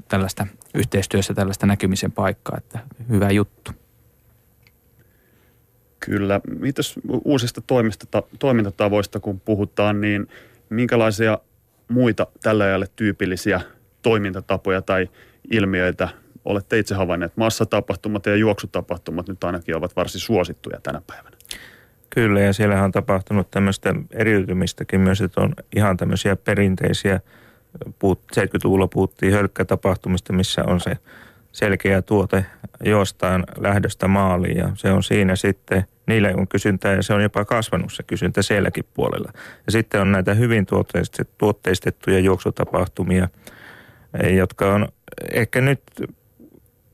tällaista yhteistyössä tällaista näkymisen paikkaa, että hyvä juttu. Kyllä. Mitäs uusista toimintatavoista, kun puhutaan, niin minkälaisia muita tällä ajalle tyypillisiä toimintatapoja tai ilmiöitä olette itse havainneet? Massatapahtumat ja juoksutapahtumat nyt ainakin ovat varsin suosittuja tänä päivänä. Kyllä, ja siellähän on tapahtunut tämmöistä eriytymistäkin myös, että on ihan tämmöisiä perinteisiä, 70-luvulla puhuttiin hölkkätapahtumista, missä on se selkeä tuote jostain lähdöstä maaliin, ja se on siinä sitten, niillä on kysyntää, ja se on jopa kasvanut se kysyntä sielläkin puolella. Ja sitten on näitä hyvin tuotteistettuja juoksutapahtumia, jotka on ehkä nyt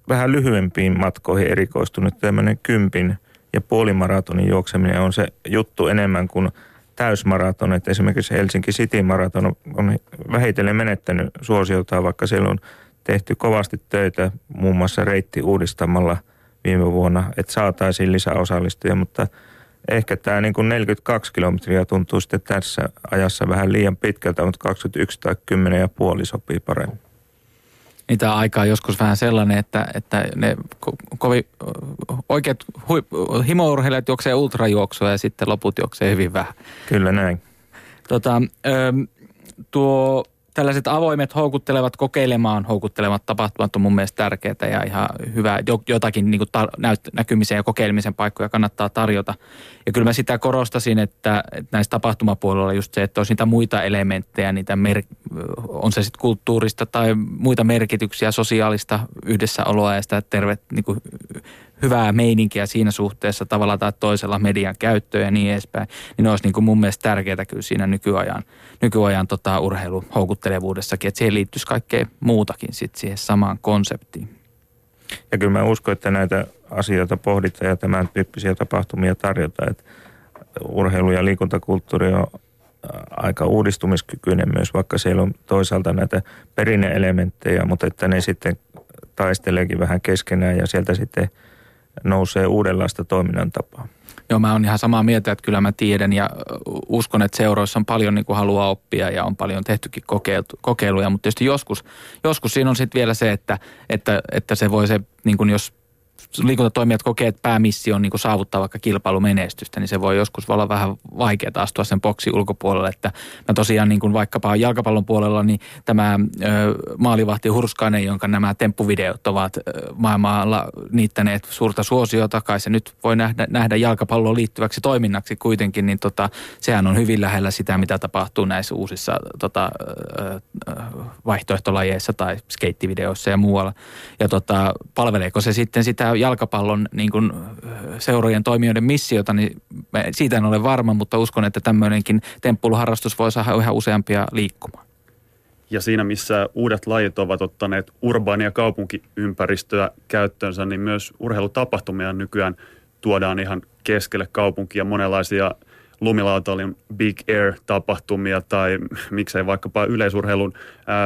vähän lyhyempiin matkoihin erikoistunut. Tämmöinen 10 ja puolimaratonin juokseminen on se juttu enemmän kuin täysmaraton. Että esimerkiksi Helsinki City Maraton on vähitellen menettänyt suosiotaan, vaikka siellä on tehty kovasti töitä muun muassa reitti uudistamalla viime vuonna, että saataisiin lisää osallistujia, mutta ehkä tämä niin kuin 42 kilometriä tuntuu sitten tässä ajassa vähän liian pitkältä, mutta 21 tai 10,5 sopii paremmin. Niin tämä aika on joskus vähän sellainen, että ne oikeat himourheilijat juoksee ultrajuoksua ja sitten loput juoksee hyvin vähän. Kyllä näin. Tällaiset avoimet, houkuttelevat, kokeilemaan houkuttelevat tapahtumat on mun mielestä tärkeää ja ihan hyvä, jotakin niin kuin näkymisen ja kokeilemisen paikkoja kannattaa tarjota. Ja kyllä mä sitä korostasin, että näissä tapahtumapuolella just se, että olisi niitä muita elementtejä, niitä on se sitten kulttuurista tai muita merkityksiä, sosiaalista yhdessäoloa ja sitä niin kuin hyvää meininkiä siinä suhteessa tavalla tai toisella median käyttöä ja niin edespäin, niin ne olisi niin kuin mun mielestä tärkeää kyllä siinä nykyajan urheiluhoukuttelevuudessakin, että siihen liittyisi kaikkea muutakin sitten siihen samaan konseptiin. Ja kyllä mä uskon, että näitä asioita pohditaan ja tämän tyyppisiä tapahtumia tarjotaan, että urheilu- ja liikuntakulttuuri on aika uudistumiskykyinen myös, vaikka siellä on toisaalta näitä perinneelementtejä, mutta että ne sitten taisteleekin vähän keskenään ja sieltä sitten nousee uudenlaista toiminnantapaa. Joo, mä oon ihan samaa mieltä, että kyllä mä tiedän ja uskon, että seuroissa on paljon niin kuin haluaa oppia ja on paljon tehtykin kokeiluja, mutta tietysti joskus siinä on sitten vielä se, että se voi se, niin kuin jos liikuntatoimijat kokee, että päämissio on niin kuin saavuttaa vaikka kilpailumenestystä, niin se voi joskus olla vähän vaikeaa astua sen boksin ulkopuolelle, että mä tosiaan niin kuin vaikkapa jalkapallon puolella, niin tämä maalivahti Hurskainen, jonka nämä temppuvideot ovat maailmalla niittäneet suurta suosiota, kai se nyt voi nähdä jalkapalloon liittyväksi toiminnaksi kuitenkin, niin sehän on hyvin lähellä sitä, mitä tapahtuu näissä uusissa vaihtoehtolajeissa tai skeittivideoissa ja muualla. Ja palveleeko se sitten sitä jalkapallon niin kuin seurojen toimijoiden missiota, niin siitä en ole varma, mutta uskon, että tämmöinenkin temppuiluharrastus voi saada yhä useampia liikkumaan. Ja siinä, missä uudet lajit ovat ottaneet urbaania kaupunkiympäristöä käyttöönsä, niin myös urheilutapahtumia nykyään tuodaan ihan keskelle kaupunkia, monenlaisia lumilautailun Big Air-tapahtumia tai miksei vaikkapa yleisurheilun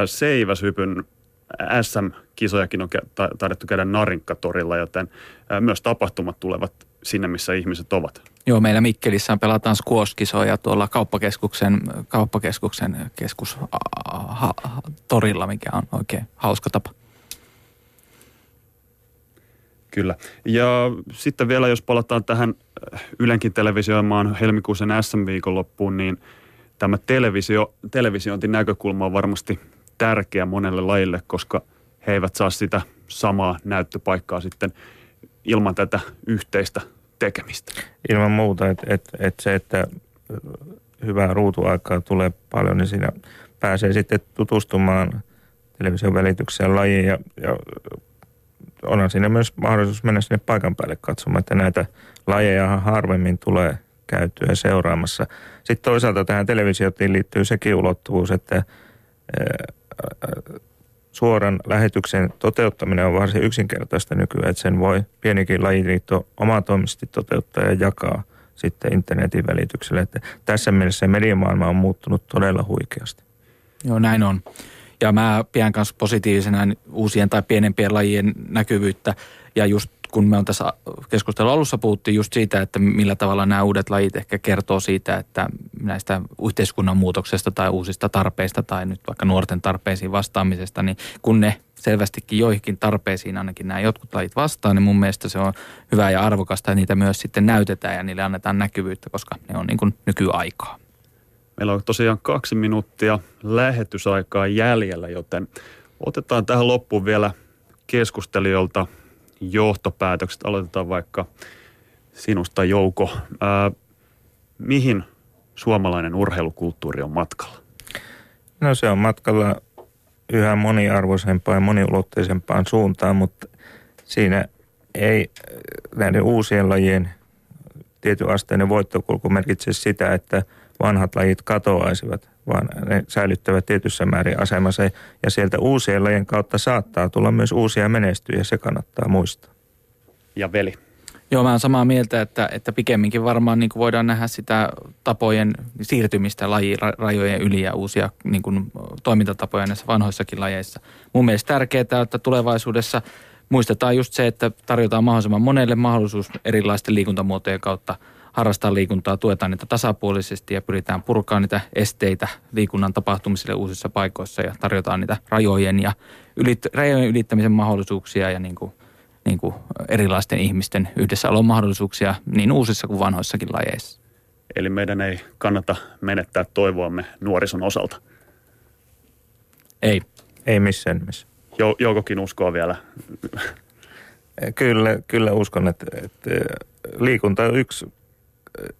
seiväshypyn SM-kisojakin on taidettu käydä Narinkatorilla, joten myös tapahtumat tulevat sinne, missä ihmiset ovat. Joo, meillä Mikkelissä pelataan squash-kisoja tuolla kauppakeskuksen torilla, mikä on oikein hauska tapa. Kyllä. Ja sitten vielä, jos palataan tähän Ylenkin televisioimaan helmikuisen SM-viikonloppuun, niin tämä televisiointin näkökulma on varmasti tärkeä monelle lajille, koska he eivät saa sitä samaa näyttöpaikkaa sitten ilman tätä yhteistä tekemistä. Ilman muuta, että se, että hyvää ruutuaikaa tulee paljon, niin siinä pääsee sitten tutustumaan television välitykseen lajiin ja onhan siinä myös mahdollisuus mennä sinne paikan päälle katsomaan, että näitä lajeja harvemmin tulee käytyä seuraamassa. Sitten toisaalta tähän televisiotiin liittyy sekin ulottuvuus, että suoran lähetyksen toteuttaminen on varsin yksinkertaista nykyään, että sen voi pienikin lajiliitto omatoimisesti toteuttaa ja jakaa sitten internetin välityksellä. Että tässä mielessä mediamaailma on muuttunut todella huikeasti. Joo, näin on. Ja mä pidän kanssa positiivisena uusien tai pienempien lajien näkyvyyttä. Ja just kun me on tässä keskustelun alussa puhuttiin just siitä, että millä tavalla nämä uudet lajit ehkä kertoo siitä, että näistä yhteiskunnan muutoksesta tai uusista tarpeista tai nyt vaikka nuorten tarpeisiin vastaamisesta, niin kun ne selvästikin joihinkin tarpeisiin ainakin nämä jotkut lajit vastaa, niin mun mielestä se on hyvää ja arvokasta, ja niitä myös sitten näytetään ja niille annetaan näkyvyyttä, koska ne on niin kuin nykyaikaa. Meillä on tosiaan 2 minuuttia lähetysaikaa jäljellä, joten otetaan tähän loppuun vielä keskustelijoilta johtopäätökset. Aloitetaan vaikka sinusta, Jouko. Mihin suomalainen urheilukulttuuri on matkalla? No se on matkalla yhä moniarvoisempaan ja moniulotteisempaan suuntaan, mutta siinä ei näiden uusien lajien tietyn asteinen voittokulku merkitse sitä, että vanhat lajit katoaisivat, vaan ne säilyttävät tietyssä määrin asemansa ja sieltä uusien lajien kautta saattaa tulla myös uusia menestyjiä, se kannattaa muistaa. Ja Veli? Joo, mä oon samaa mieltä, että pikemminkin varmaan niin kuin voidaan nähdä sitä tapojen siirtymistä lajirajojen yli ja uusia niin kuin toimintatapoja näissä vanhoissakin lajeissa. Mun mielestä tärkeää, että tulevaisuudessa muistetaan just se, että tarjotaan mahdollisimman monelle mahdollisuus erilaisten liikuntamuotojen kautta harrastaa liikuntaa, tuetaan niitä tasapuolisesti ja pyritään purkamaan niitä esteitä liikunnan tapahtumisille uusissa paikoissa ja tarjotaan niitä rajojen ja rajojen ylittämisen mahdollisuuksia ja niin kuin erilaisten ihmisten yhdessäolon mahdollisuuksia niin uusissa kuin vanhoissakin lajeissa. Eli meidän ei kannata menettää toivoamme nuorison osalta? Ei. Ei missään. Joukokin uskoo vielä? Kyllä uskon, että liikunta on yksi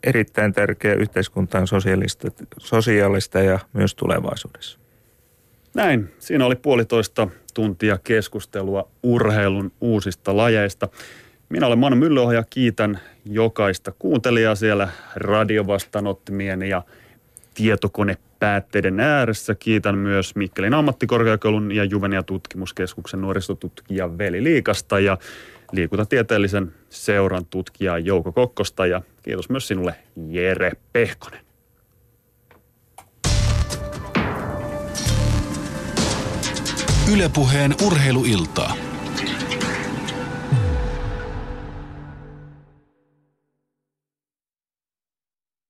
erittäin tärkeä yhteiskuntaan sosiaalista ja myös tulevaisuudessa. Näin. Siinä oli 1,5 tuntia keskustelua urheilun uusista lajeista. Minä olen Manu Myllyohja ja kiitän jokaista kuuntelijaa siellä radiovastaanottimien ja tietokonepäätteiden ääressä. Kiitän myös Mikkelin ammattikorkeakoulun ja Juvenia tutkimuskeskuksen nuorisotutkija Veli Liikasta ja liikuntatieteellisen seuran tutkijaa Jouko Kokkosta ja kiitos myös sinulle Jere Pehkonen. Yle Puheen urheiluiltaa.